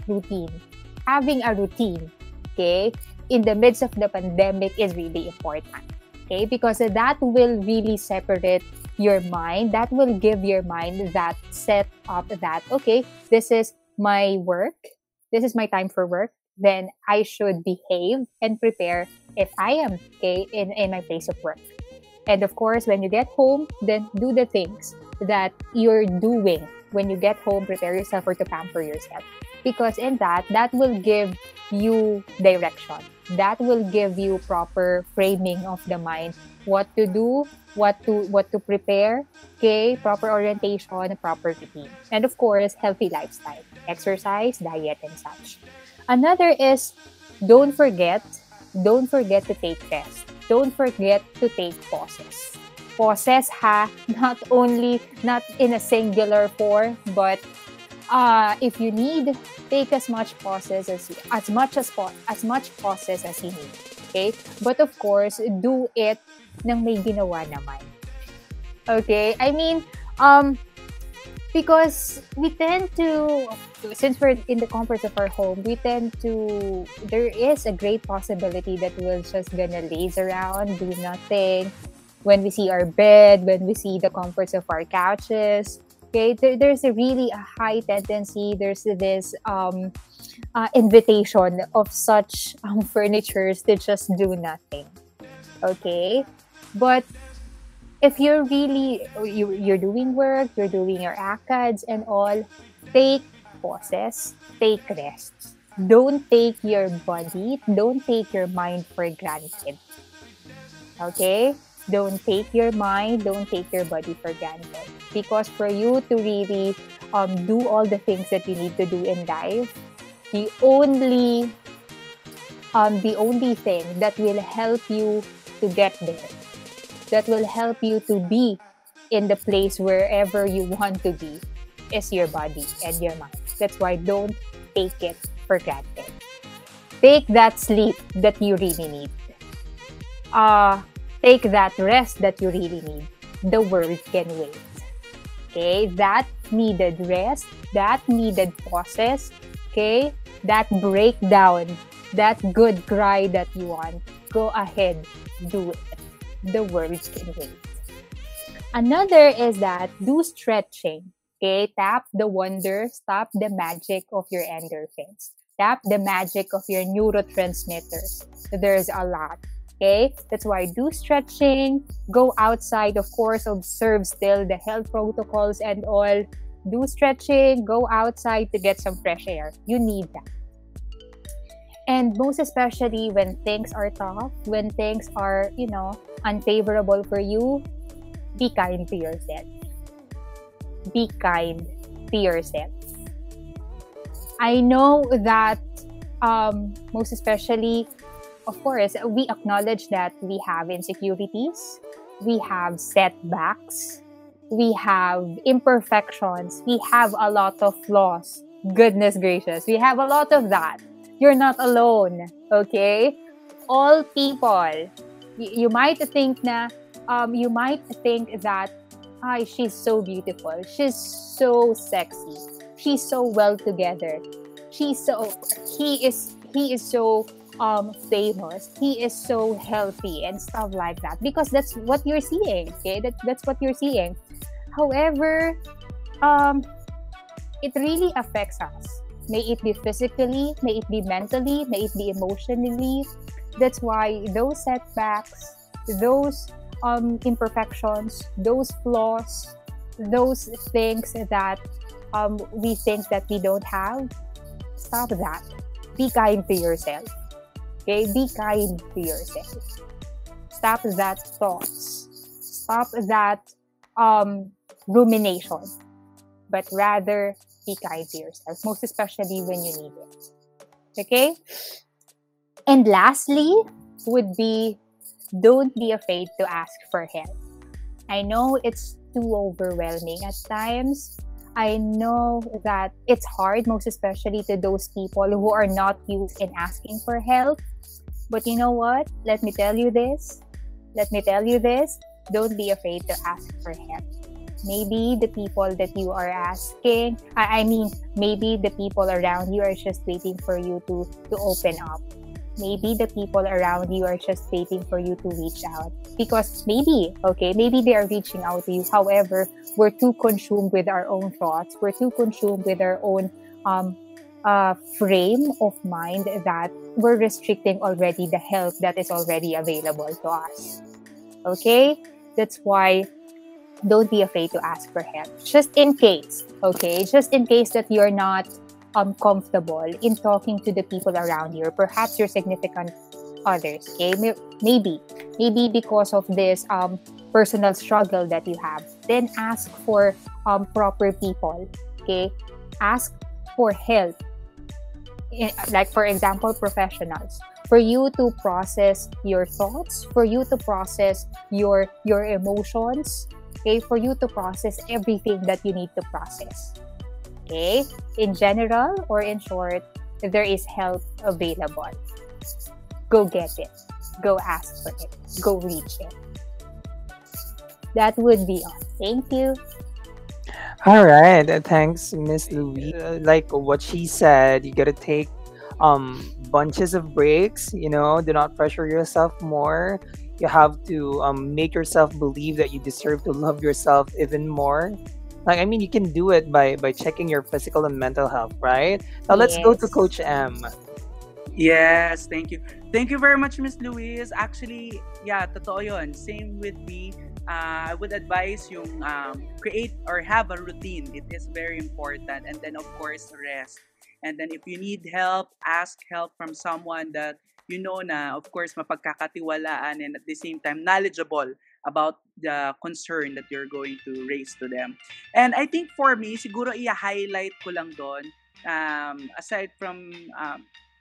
routine, okay, in the midst of the pandemic is really important, okay, because that will really separate your mind. That will give your mind that set up that, okay, this is my work, this is my time for work, then I should behave and prepare if I am, okay, in my place of work. And of course, when you get home, then do the things that you're doing when you get home. Prepare yourself or to pamper yourself. Because in that will give you direction. That will give you proper framing of the mind. What to do, what to prepare, okay, proper orientation, proper routine. And of course, healthy lifestyle, exercise, diet, and such. Another is, don't forget to take tests. Don't forget to take pauses. Pauses, ha? Not in a singular form, but if you need, take as much pauses as you need. Okay? But of course, do it nang may ginawa naman. Okay? Because we tend to, since we're in the comforts of our home, we tend to, there is a great possibility that we're just gonna laze around, do nothing. When we see our bed, when we see the comforts of our couches, okay, there's a really high tendency, there's this invitation of such furnitures to just do nothing, okay? But if you're really, you're doing work, you're doing your ACADS and all, take pauses, take rests. Don't take your body, don't take your mind for granted. Okay? Don't take your mind, don't take your body for granted. Because for you to really do all the things that you need to do in life, the only thing that will help you to get there, that will help you to be in the place wherever you want to be, is your body and your mind. That's why don't take it for granted. Take that sleep that you really need. Take that rest that you really need. The world can wait. Okay, that needed rest, that needed pauses, okay, that breakdown, that good cry that you want, go ahead, do it. The world can wait. Another is that do stretching. Okay, tap the wonder, tap the magic of your endorphins. Tap the magic of your neurotransmitters. There's a lot. Okay, that's why do stretching, go outside, of course, observe still the health protocols and all. Do stretching, go outside to get some fresh air. You need that. And most especially when things are tough, when things are, you know, unfavorable for you, be kind to yourself. Be kind to yourself. I know that most especially, of course, we acknowledge that we have insecurities, we have setbacks, we have imperfections, we have a lot of flaws. Goodness gracious, we have a lot of that. You're not alone, okay? All people. You might think na, you might think that she's so beautiful, she's so sexy, she's so well together, he is so famous, he is so healthy and stuff like that, because that's what you're seeing, okay? That's what you're seeing. However, it really affects us. May it be physically, may it be mentally, may it be emotionally. That's why those setbacks, those imperfections, those flaws, those things that we think that we don't have, stop that. Be kind to yourself. Okay, be kind to yourself. Stop that thoughts. Stop that rumination. But rather, be kind to yourself. Most especially when you need it. Okay? And lastly, would be don't be afraid to ask for help. I know it's too overwhelming at times. I know that it's hard, most especially to those people who are not used in asking for help. But you know what? Let me tell you this. Don't be afraid to ask for help. Maybe the people that you are asking, maybe the people around you are just waiting for you to open up. Maybe the people around you are just waiting for you to reach out. Because maybe they are reaching out to you. However, we're too consumed with our own thoughts. We're too consumed with our own frame of mind that we're restricting already the help that is already available to us. Okay? That's why don't be afraid to ask for help. Just in case. Okay? Just in case that you're not comfortable in talking to the people around you, or perhaps your significant others, okay? Maybe because of this personal struggle that you have, then ask for proper people, okay? Ask for help, like for example, professionals, for you to process your thoughts, for you to process your emotions, okay? For you to process everything that you need to process. Okay? In general or in short, there is help available. Go get it. Go ask for it. Go reach it. That would be all. Thank you. All right. Thanks, Miss Louise. Like what she said, you gotta take bunches of breaks. Do not pressure yourself more. You have to make yourself believe that you deserve to love yourself even more. Like, I mean, you can do it by checking your physical and mental health, right? Now let's go to Yes. Coach M. Yes, thank you. Thank you very much, Miss Louise. Actually, yeah, totoo yun. Same with me. I would advise yung create or have a routine. It is very important. And then, of course, rest. And then if you need help, ask help from someone that you know na, of course, mapagkakatiwalaan and at the same time knowledgeable about the concern that you're going to raise to them. And I think for me, siguro i-highlight ko lang doon, aside from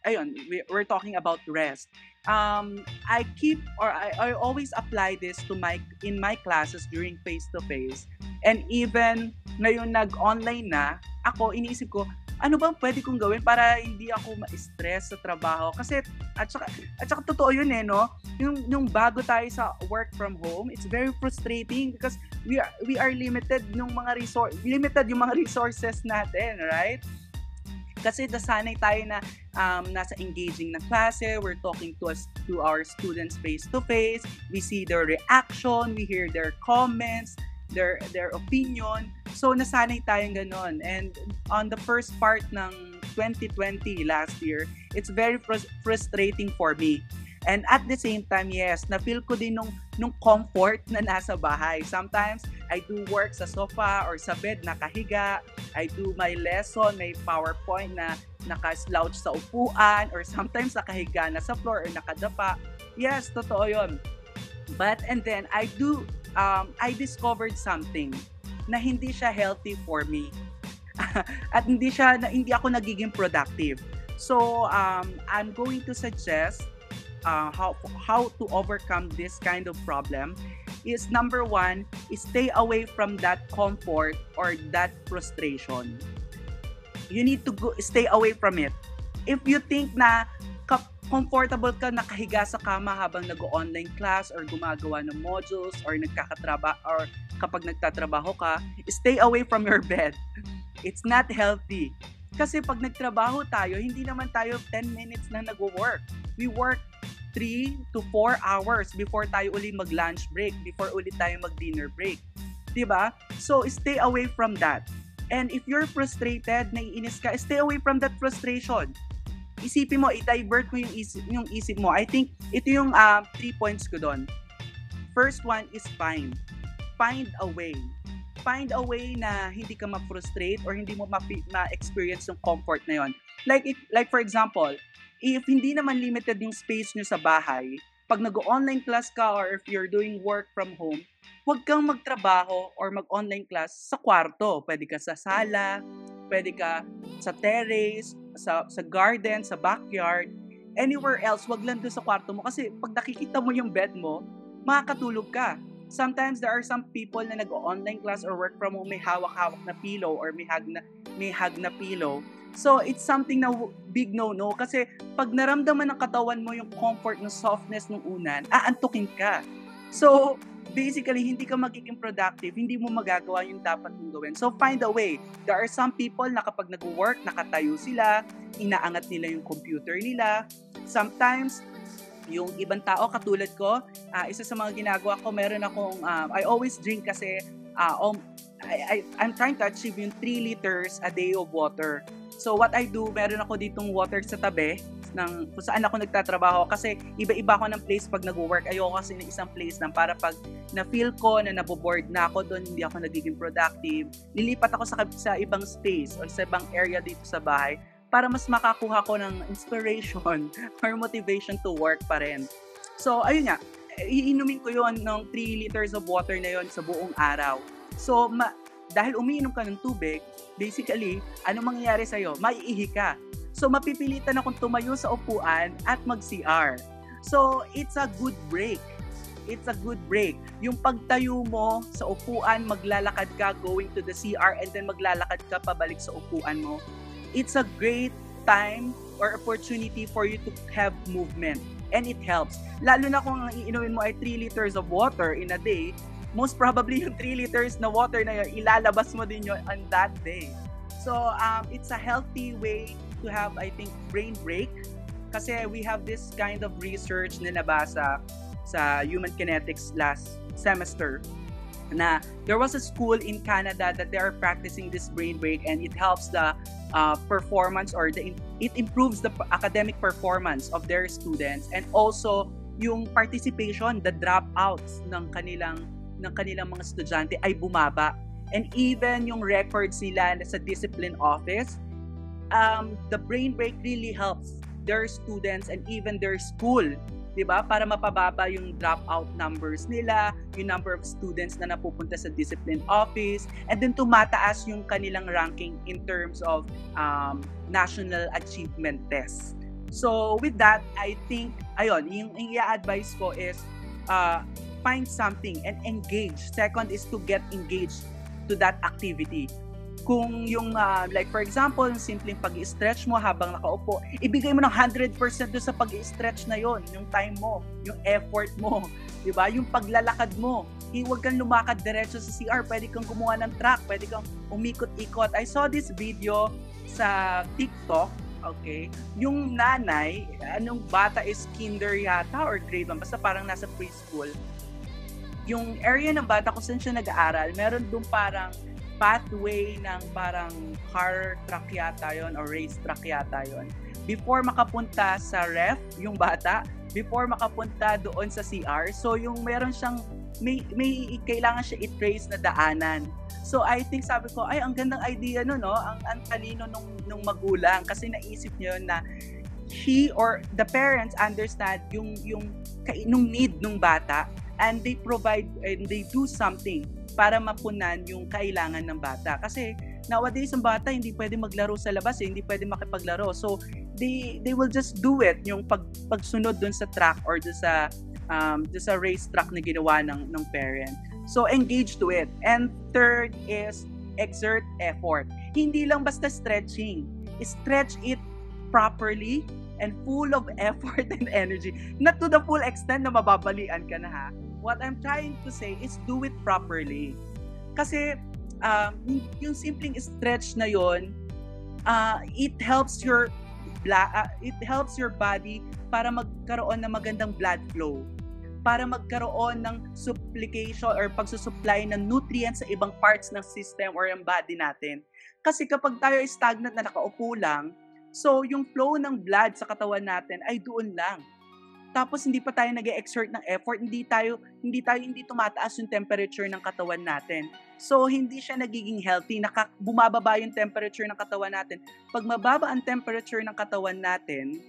ayun, we're talking about rest. I keep or I always apply this to my in my classes during face to face. And even ngayon nag-online na, ako iniisip ko, ano bang pwede kong gawin para hindi ako ma-stress sa trabaho? Kasi at saka totoo 'yun eh, no? Yung bago tayo sa work from home, it's very frustrating because we are limited ng mga resource, limited yung mga resources natin, right? Kasi nasanay tayo na nasa engaging na klase, we're talking to our students face to face, we see their reaction, we hear their comments, their opinion. So nasanay tayong ganun. And on the first part ng 2020 last year, it's very frustrating for me. And at the same time, yes, na-feel ko din nung comfort na nasa bahay. Sometimes, I do work sa sofa or sa bed, nakahiga. I do my lesson, may PowerPoint na naka-slouch sa upuan or sometimes nakahiga na sa floor or nakadapa. Yes, totoo yun. But, and then, I discovered something na hindi siya healthy for me. At hindi ako nagiging productive. So, I'm going to suggest how to overcome this kind of problem is, number one, is stay away from that comfort or that frustration. You need to stay away from it. If you think na comfortable ka nakahiga sa kama habang nag-online class or gumagawa ng modules or or kapag nagtatrabaho ka, stay away from your bed. It's not healthy. Kasi pag nagtrabaho tayo, hindi naman tayo 10 minutes na nagwo-work. We work 3 to 4 hours before tayo uli mag-lunch break, before uli tayo mag-dinner break. 'Di ba? So, stay away from that. And if you're frustrated, naiinis ka, stay away from that frustration. Isipin mo, i-divert mo yung isip mo. I think ito yung 3 points ko doon. First one is find a way. Find a way na hindi ka ma-frustrate or hindi mo ma-experience yung comfort na yon. Like for example, if hindi naman limited yung space nyo sa bahay, pag nag-online class ka or if you're doing work from home, huwag kang magtrabaho or mag-online class sa kwarto. Pwede ka sa sala, pwede ka sa terrace, sa garden, sa backyard, anywhere else, wag lang doon sa kwarto mo. Kasi pag nakikita mo yung bed mo, makakatulog ka. Sometimes there are some people na nag-online class or work from home, may hawak-hawak na pillow or may hag na pillow. So it's something na big no-no kasi pag naramdaman ng katawan mo yung comfort ng softness ng unan, aantukin ka. So basically, hindi ka magiging productive, hindi mo magagawa yung dapat mong gawin. So find a way. There are some people na kapag nag-work, nakatayo sila, inaangat nila yung computer nila. Sometimes yung ibang tao katulad ko, isa sa mga ginagawa ko, meron akong I always drink kasi I'm trying to achieve yung 3 liters a day of water. So what I do, meron ako ditong water sa tabi ng kung saan ako nagtatrabaho kasi iba-iba ako ng place pag nag-work. Ayoko kasi ng isang place lang para pag na-feel ko na naboboard na ako doon, hindi ako nagiging productive. Lilipat ako sa ibang space or sa ibang area dito sa bahay para mas makakuha ko ng inspiration or motivation to work pa rin. So, ayun nga, iinumin ko yun ng 3 liters of water na yun sa buong araw. So, dahil umiinom ka ng tubig, basically, ano mangyayari sa'yo? Maiihi ka. So, mapipilitan akong tumayo sa upuan at mag-CR. So, it's a good break. It's a good break. Yung pagtayo mo sa upuan, maglalakad ka going to the CR and then maglalakad ka pabalik sa upuan mo. It's a great time or opportunity for you to have movement. And it helps. Lalo na kung ang iinumin mo ay 3 liters of water in a day, most probably yung 3 liters na water na yun, ilalabas mo din yun on that day. So, it's a healthy way to have, I think, brain break. Kasi we have this kind of research na nabasa sa Human Kinetics last semester na there was a school in Canada that they are practicing this brain break, and it helps the performance, or it improves the academic performance of their students, and also yung participation, the dropouts ng kanilang mga estudyante ay bumaba, and even yung records nila sa discipline office, the brain break really helps their students and even their school, diba? Para mapababa yung dropout numbers nila, yung number of students na napupunta sa discipline office, and then tumataas yung kanilang ranking in terms of national achievement tests. So with that, I think, ayun, yung i-advise ko is find something and engage. Second is to get engaged to that activity. Kung yung, like for example, yung simpleng pag-i-stretch mo habang nakaupo, ibigay mo ng 100% doon sa pag-i-stretch na yon, yung time mo, yung effort mo, di ba? Yung paglalakad mo, huwag kang lumakad diretso sa CR, pwede kang gumawa ng track, pwede kang umikot-ikot. I saw this video sa TikTok, okay? Yung nanay, anong bata is kinder yata or grade 1, basta parang nasa preschool. Yung area ng bata kung saan siya nag-aaral, meron doon parang pathway ng parang car track yata yun or race track yata yun. Before makapunta sa ref, yung bata, before makapunta doon sa CR, so yung meron siyang, may kailangan siya i-trace na daanan. So I think sabi ko, ay ang gandang idea no, no? Ang talino nung magulang kasi naisip niya yun na she or the parents understand yung need ng bata, and they provide and they do something para mapunan yung kailangan ng bata. Kasi nowadays ang bata hindi pwede maglaro sa labas, hindi pwede makipaglaro. So they will just do it, yung pagsunod dun sa track or dun sa race track na ginawa ng parent. So engage to it. And third is exert effort. Hindi lang basta stretching. Stretch it properly and full of effort and energy. Not to the full extent na mababalian ka na ha. What I'm trying to say is do it properly. Kasi yung simpleng stretch na yon, it helps your body para magkaroon ng magandang blood flow, para magkaroon ng supplication or pagsusupply ng nutrients sa ibang parts ng system or ng body natin. Kasi kapag tayo ay stagnant na nakaupo lang, so yung flow ng blood sa katawan natin ay doon lang. Tapos hindi pa tayo nag-exert ng effort, hindi tumataas yung temperature ng katawan natin. So hindi siya nagiging healthy, bumababa yung temperature ng katawan natin. Pag mababa ang temperature ng katawan natin,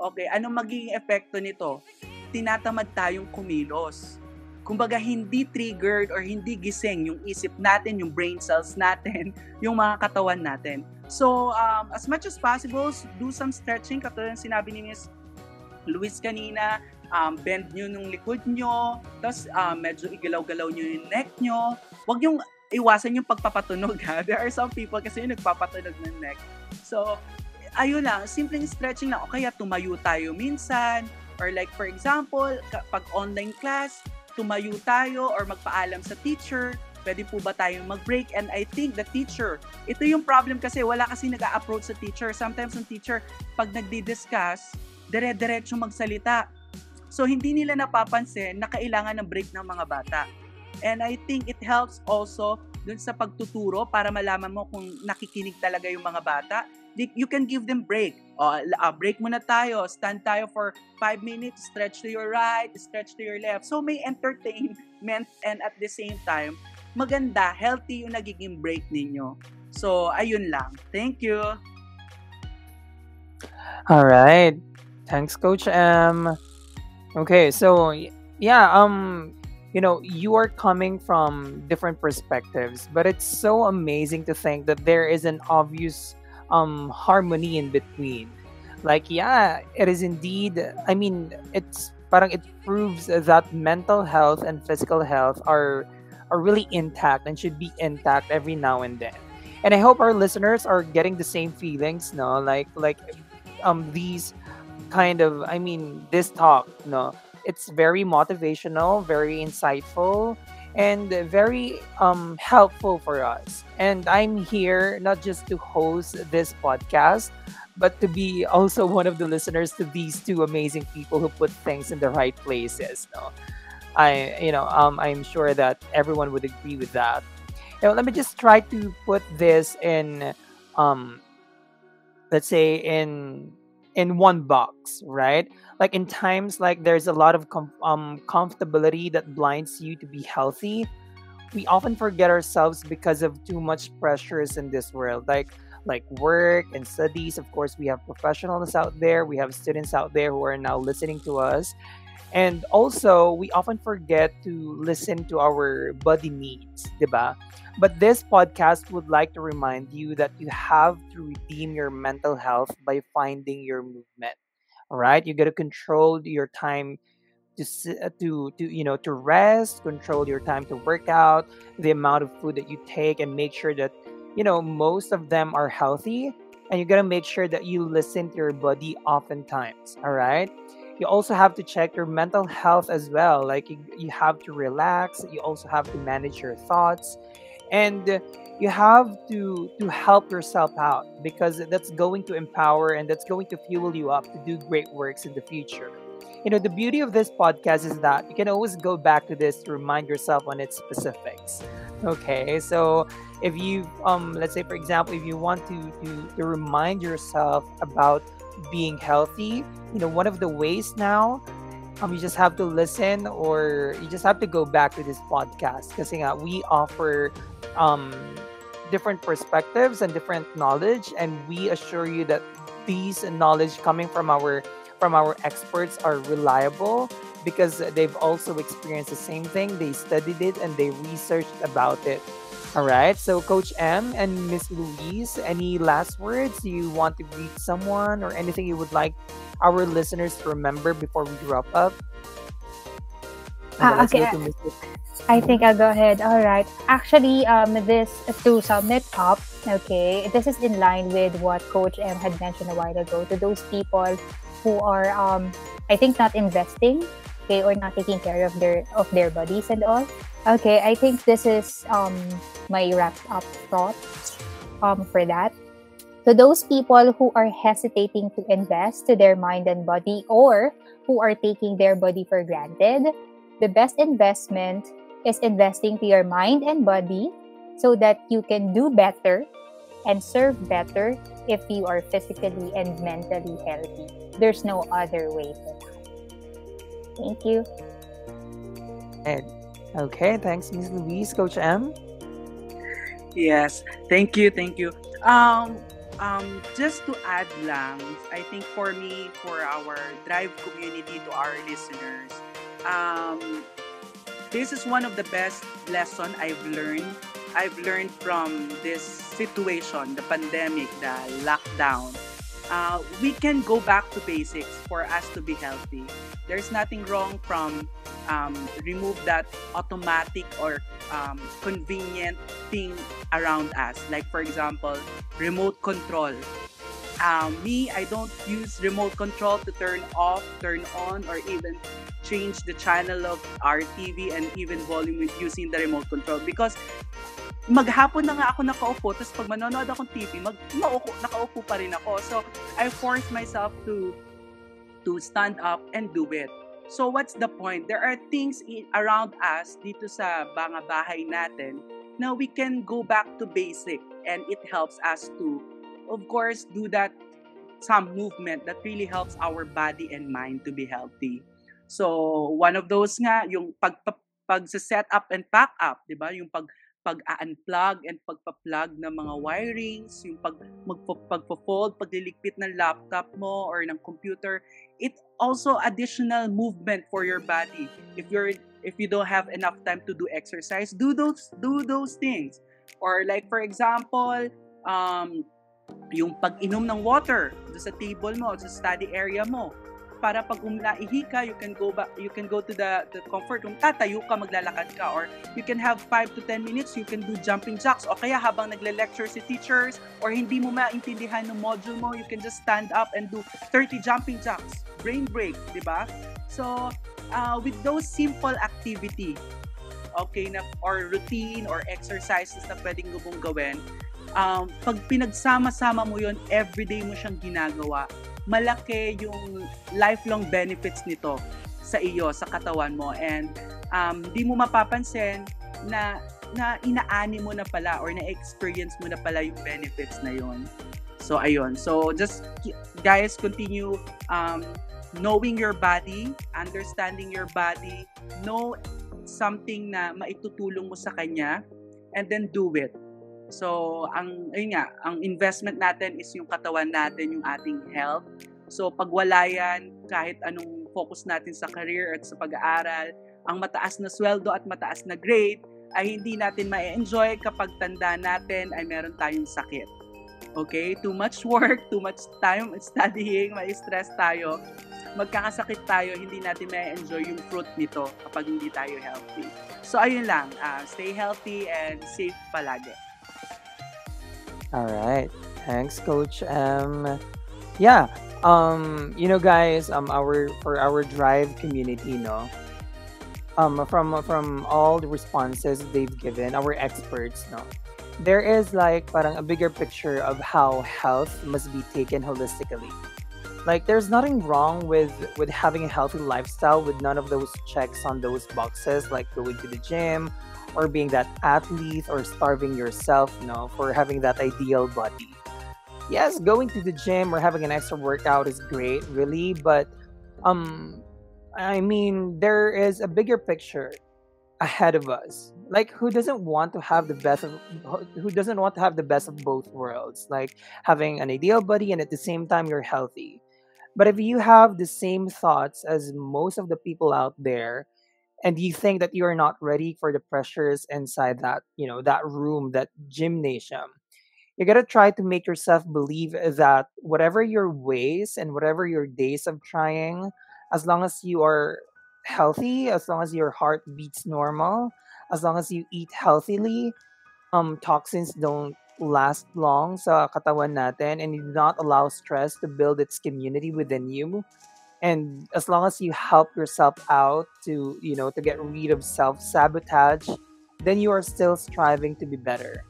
okay, anong magiging epekto nito? Tinatamad tayong kumilos. Kumbaga hindi triggered or hindi gising yung isip natin, yung brain cells natin, yung mga katawan natin. So as much as possible, do some stretching. Katulad sinabi ni Ms. Luis kanina, bend nyo nung likod nyo, tapos medyo igalaw-galaw nyo yung neck nyo. Huwag yung iwasan yung pagpapatunog ha. There are some people kasi yung nagpapatunog ng neck. So, ayun lang, simpleng stretching lang. O kaya tumayo tayo minsan, or like for example, pag online class, tumayo tayo or magpaalam sa teacher, pwede po ba tayong mag-break? And I think the teacher, ito yung problem kasi wala kasi nag-a-approach sa teacher. Sometimes yung teacher, pag nagdi-discuss, dire-diretso magsalita. So, hindi nila napapansin na kailangan ng break ng mga bata. And I think it helps also dun sa pagtuturo para malaman mo kung nakikinig talaga yung mga bata. You can give them break. Break muna tayo. Stand tayo for 5 minutes. Stretch to your right. Stretch to your left. So, may entertainment and at the same time, maganda, healthy yung nagiging break ninyo. So, ayun lang. Thank you. All right. Thanks, Coach M. Okay, so yeah, you know, you are coming from different perspectives, but it's so amazing to think that there is an obvious harmony in between. Like, yeah, it is indeed. I mean, it proves that mental health and physical health are really intact and should be intact every now and then. And I hope our listeners are getting the same feelings, no? Like these kind of, I mean, this talk, no, it's very motivational, very insightful, and very helpful for us. And I'm here not just to host this podcast, but to be also one of the listeners to these two amazing people who put things in the right places. No? I'm sure that everyone would agree with that. Now, let me just try to put this in, let's say in one box, right? Like in times like there's a lot of comfortability that blinds you to be healthy. We often forget ourselves because of too much pressures in this world, like work and studies. Of course, we have professionals out there. We have students out there who are now listening to us. And also, we often forget to listen to our body needs, diba? But this podcast would like to remind you that you have to redeem your mental health by finding your movement. All right, you got to control your time to rest, control your time to work out, the amount of food that you take, and make sure that most of them are healthy. And you got to make sure that you listen to your body oftentimes. All right. You also have to check your mental health as well. Like you have to relax. You also have to manage your thoughts, and you have to help yourself out, because that's going to empower and that's going to fuel you up to do great works in the future. The beauty of this podcast is that you can always go back to this to remind yourself on its specifics. Okay, so if you let's say, for example, if you want to remind yourself about being healthy, one of the ways now, you just have to listen, or you just have to go back to this podcast, because we offer different perspectives and different knowledge, and we assure you that these knowledge coming from our experts are reliable, because they've also experienced the same thing. They studied it and they researched about it. All right, so Coach M and Miss Louise, any last words you want to greet someone, or anything you would like our listeners to remember before we wrap up? Okay, I think I'll go ahead. All right. Actually, to sum it up, okay, this is in line with what Coach M had mentioned a while ago to those people who are, I think, not investing, okay, or not taking care of their bodies and all. Okay, I think this is my wrap-up thoughts for that. To those people who are hesitating to invest to their mind and body, or who are taking their body for granted, the best investment is investing to your mind and body so that you can do better and serve better if you are physically and mentally healthy. There's no other way to that. Thank you. Okay, thanks, Ms. Louise. Coach M? Yes, thank you, just to add lang, I think for me, for our Drive community, to our listeners, this is one of the best lesson I've learned from this situation, the pandemic, the lockdown. We can go back to basics for us to be healthy. There's nothing wrong from remove that automatic or convenient thing around us. Like, for example, remote control. I don't use remote control to turn off, turn on, or even change the channel of our TV and even volume using the remote control, because maghapon na nga ako nakaupo, tapos pag manonood akong TV, nakaupo pa rin ako. So, I force myself to stand up and do it. So, what's the point? There are things around us dito sa mga bahay natin na we can go back to basic, and it helps us to, of course, do that some movement that really helps our body and mind to be healthy. So, one of those nga, yung pag-set up and pack up, di ba? Yung pag-unplug and pagpa-plug ng mga wirings, yung pag-fold, pagliligpit ng laptop mo or ng computer. It's also additional movement for your body. If you don't have enough time to do exercise, do those things. Or like, for example, yung pag-inom ng water sa table mo, sa study area mo. Para pag naihi ka, you can go back, you can go to the comfort room, tatayo ka, maglalakad ka, or you can have 5 to 10 minutes, you can do jumping jacks, o kaya habang nagle-lecture si teachers, or hindi mo maintindihan ng module mo, you can just stand up and do 30 jumping jacks, brain break, di ba? So, with those simple activity, okay na or routine or exercises na pwedeng mong gawin, pag pinagsama-sama mo yun, everyday mo siyang ginagawa, malaki yung lifelong benefits nito sa iyo, sa katawan mo. And di mo mapapansin na inaani mo na pala or na-experience mo na pala yung benefits na yun. So, ayun. So, just guys, continue knowing your body, understanding your body, know something na maitutulong mo sa kanya, and then do it. So, ang investment natin is yung katawan natin, yung ating health. So, pag wala yan, kahit anong focus natin sa career at sa pag-aaral, ang mataas na sweldo at mataas na grade ay hindi natin ma-enjoy kapag tanda natin ay meron tayong sakit. Okay? Too much work, too much time studying, ma-stress tayo. Magkakasakit tayo, hindi natin ma-enjoy yung fruit nito kapag hindi tayo healthy. So, ayun lang. Stay healthy and safe palagi. Alright. Thanks, Coach. Yeah. You know, guys, for our Drive community, no? From all the responses they've given, our experts, no? There is like parang a bigger picture of how health must be taken holistically. Like, there's nothing wrong with having a healthy lifestyle with none of those checks on those boxes, like going to the gym or being that athlete or starving yourself, no, for having that ideal body. Yes, going to the gym or having an extra workout is great, really, but I mean, there is a bigger picture ahead of us. Like, who doesn't want to have the best of both worlds? Like, having an ideal body and at the same time you're healthy. But if you have the same thoughts as most of the people out there, and you think that you are not ready for the pressures inside that, you know, that room, that gymnasium, you gotta try to make yourself believe that whatever your ways and whatever your days of trying, as long as you are healthy, as long as your heart beats normal, as long as you eat healthily, toxins don't last long sa katawan natin, and you do not allow stress to build its community within you. And as long as you help yourself out to, you know, to get rid of self-sabotage, then you are still striving to be better.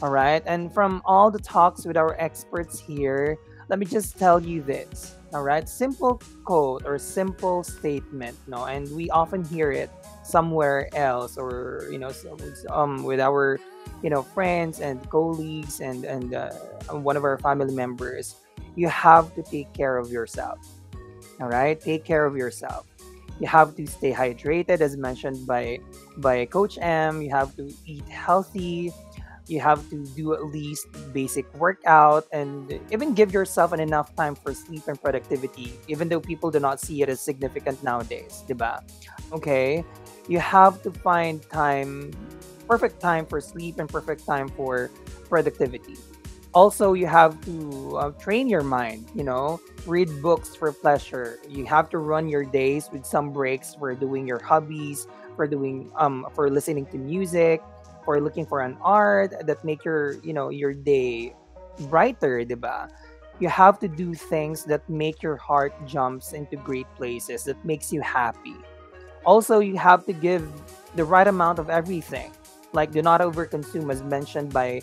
All right? And from all the talks with our experts here, let me just tell you this. All right, simple quote or simple statement, no, and we often hear it somewhere else, or you know, with our, you know, friends and colleagues and one of our family members. You have to take care of yourself. All right, take care of yourself. You have to stay hydrated, as mentioned by Coach M. You have to eat healthy. You have to do at least basic workout and even give yourself an enough time for sleep and productivity, even though people do not see it as significant nowadays, diba? Okay, you have to find time, perfect time for sleep and perfect time for productivity. Also, you have to train your mind, you know, read books for pleasure. You have to run your days with some breaks for doing your hobbies, for listening to music, or looking for an art that make your, you know, your day brighter, diba? You have to do things that make your heart jumps into great places, that makes you happy. Also, you have to give the right amount of everything. Like, do not overconsume, as mentioned by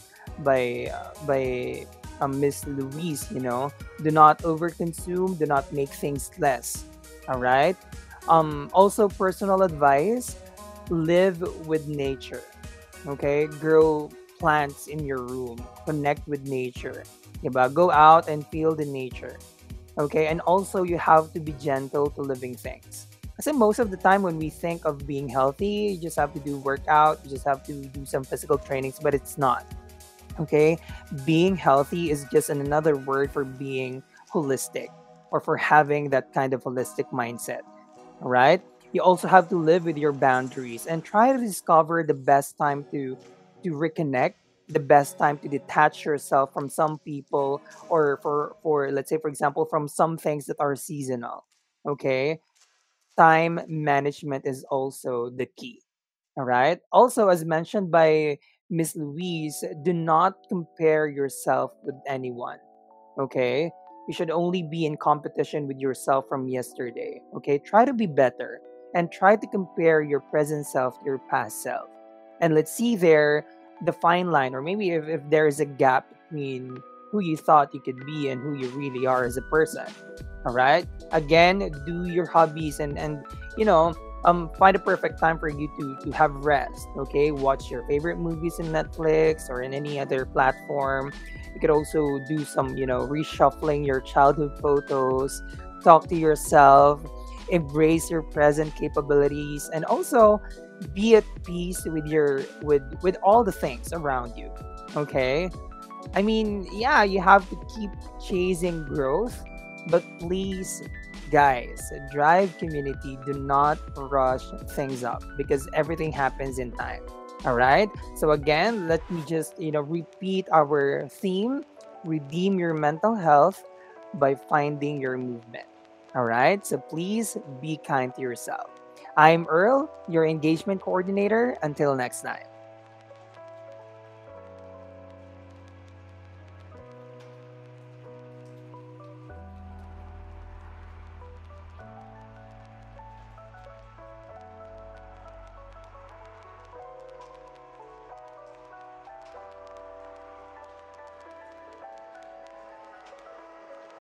Miss Louise, you know. Do not overconsume, do not make things less. All right? Also, personal advice, live with nature. Okay, grow plants in your room. Connect with nature. Diba? Go out and feel the nature. Okay, and also you have to be gentle to living things. Kasi most of the time when we think of being healthy, you just have to do workout, you just have to do some physical trainings, but it's not. Okay, being healthy is just another word for being holistic or for having that kind of holistic mindset. All right? You also have to live with your boundaries and try to discover the best time to reconnect, the best time to detach yourself from some people or for let's say, for example, from some things that are seasonal. Okay? Time management is also the key. All right? Also, as mentioned by Miss Louise, do not compare yourself with anyone. Okay? You should only be in competition with yourself from yesterday. Okay? Try to be better. and try to compare your present self to your past self. And let's see there the fine line, or maybe if there is a gap between who you thought you could be and who you really are as a person. All right? Again, do your hobbies and you know, find a perfect time for you to have rest, okay? Watch your favorite movies in Netflix or in any other platform. You could also do some, you know, reshuffling your childhood photos, talk to yourself, embrace your present capabilities, and also be at peace with your with all the things around you, okay? I mean, yeah, you have to keep chasing growth, but please, guys, drive community. Do not rush things up because everything happens in time. All right. So again, let me just, you know, repeat our theme: redeem your mental health by finding your movement. All right. So please be kind to yourself. I'm Earl, your engagement coordinator. Until next time.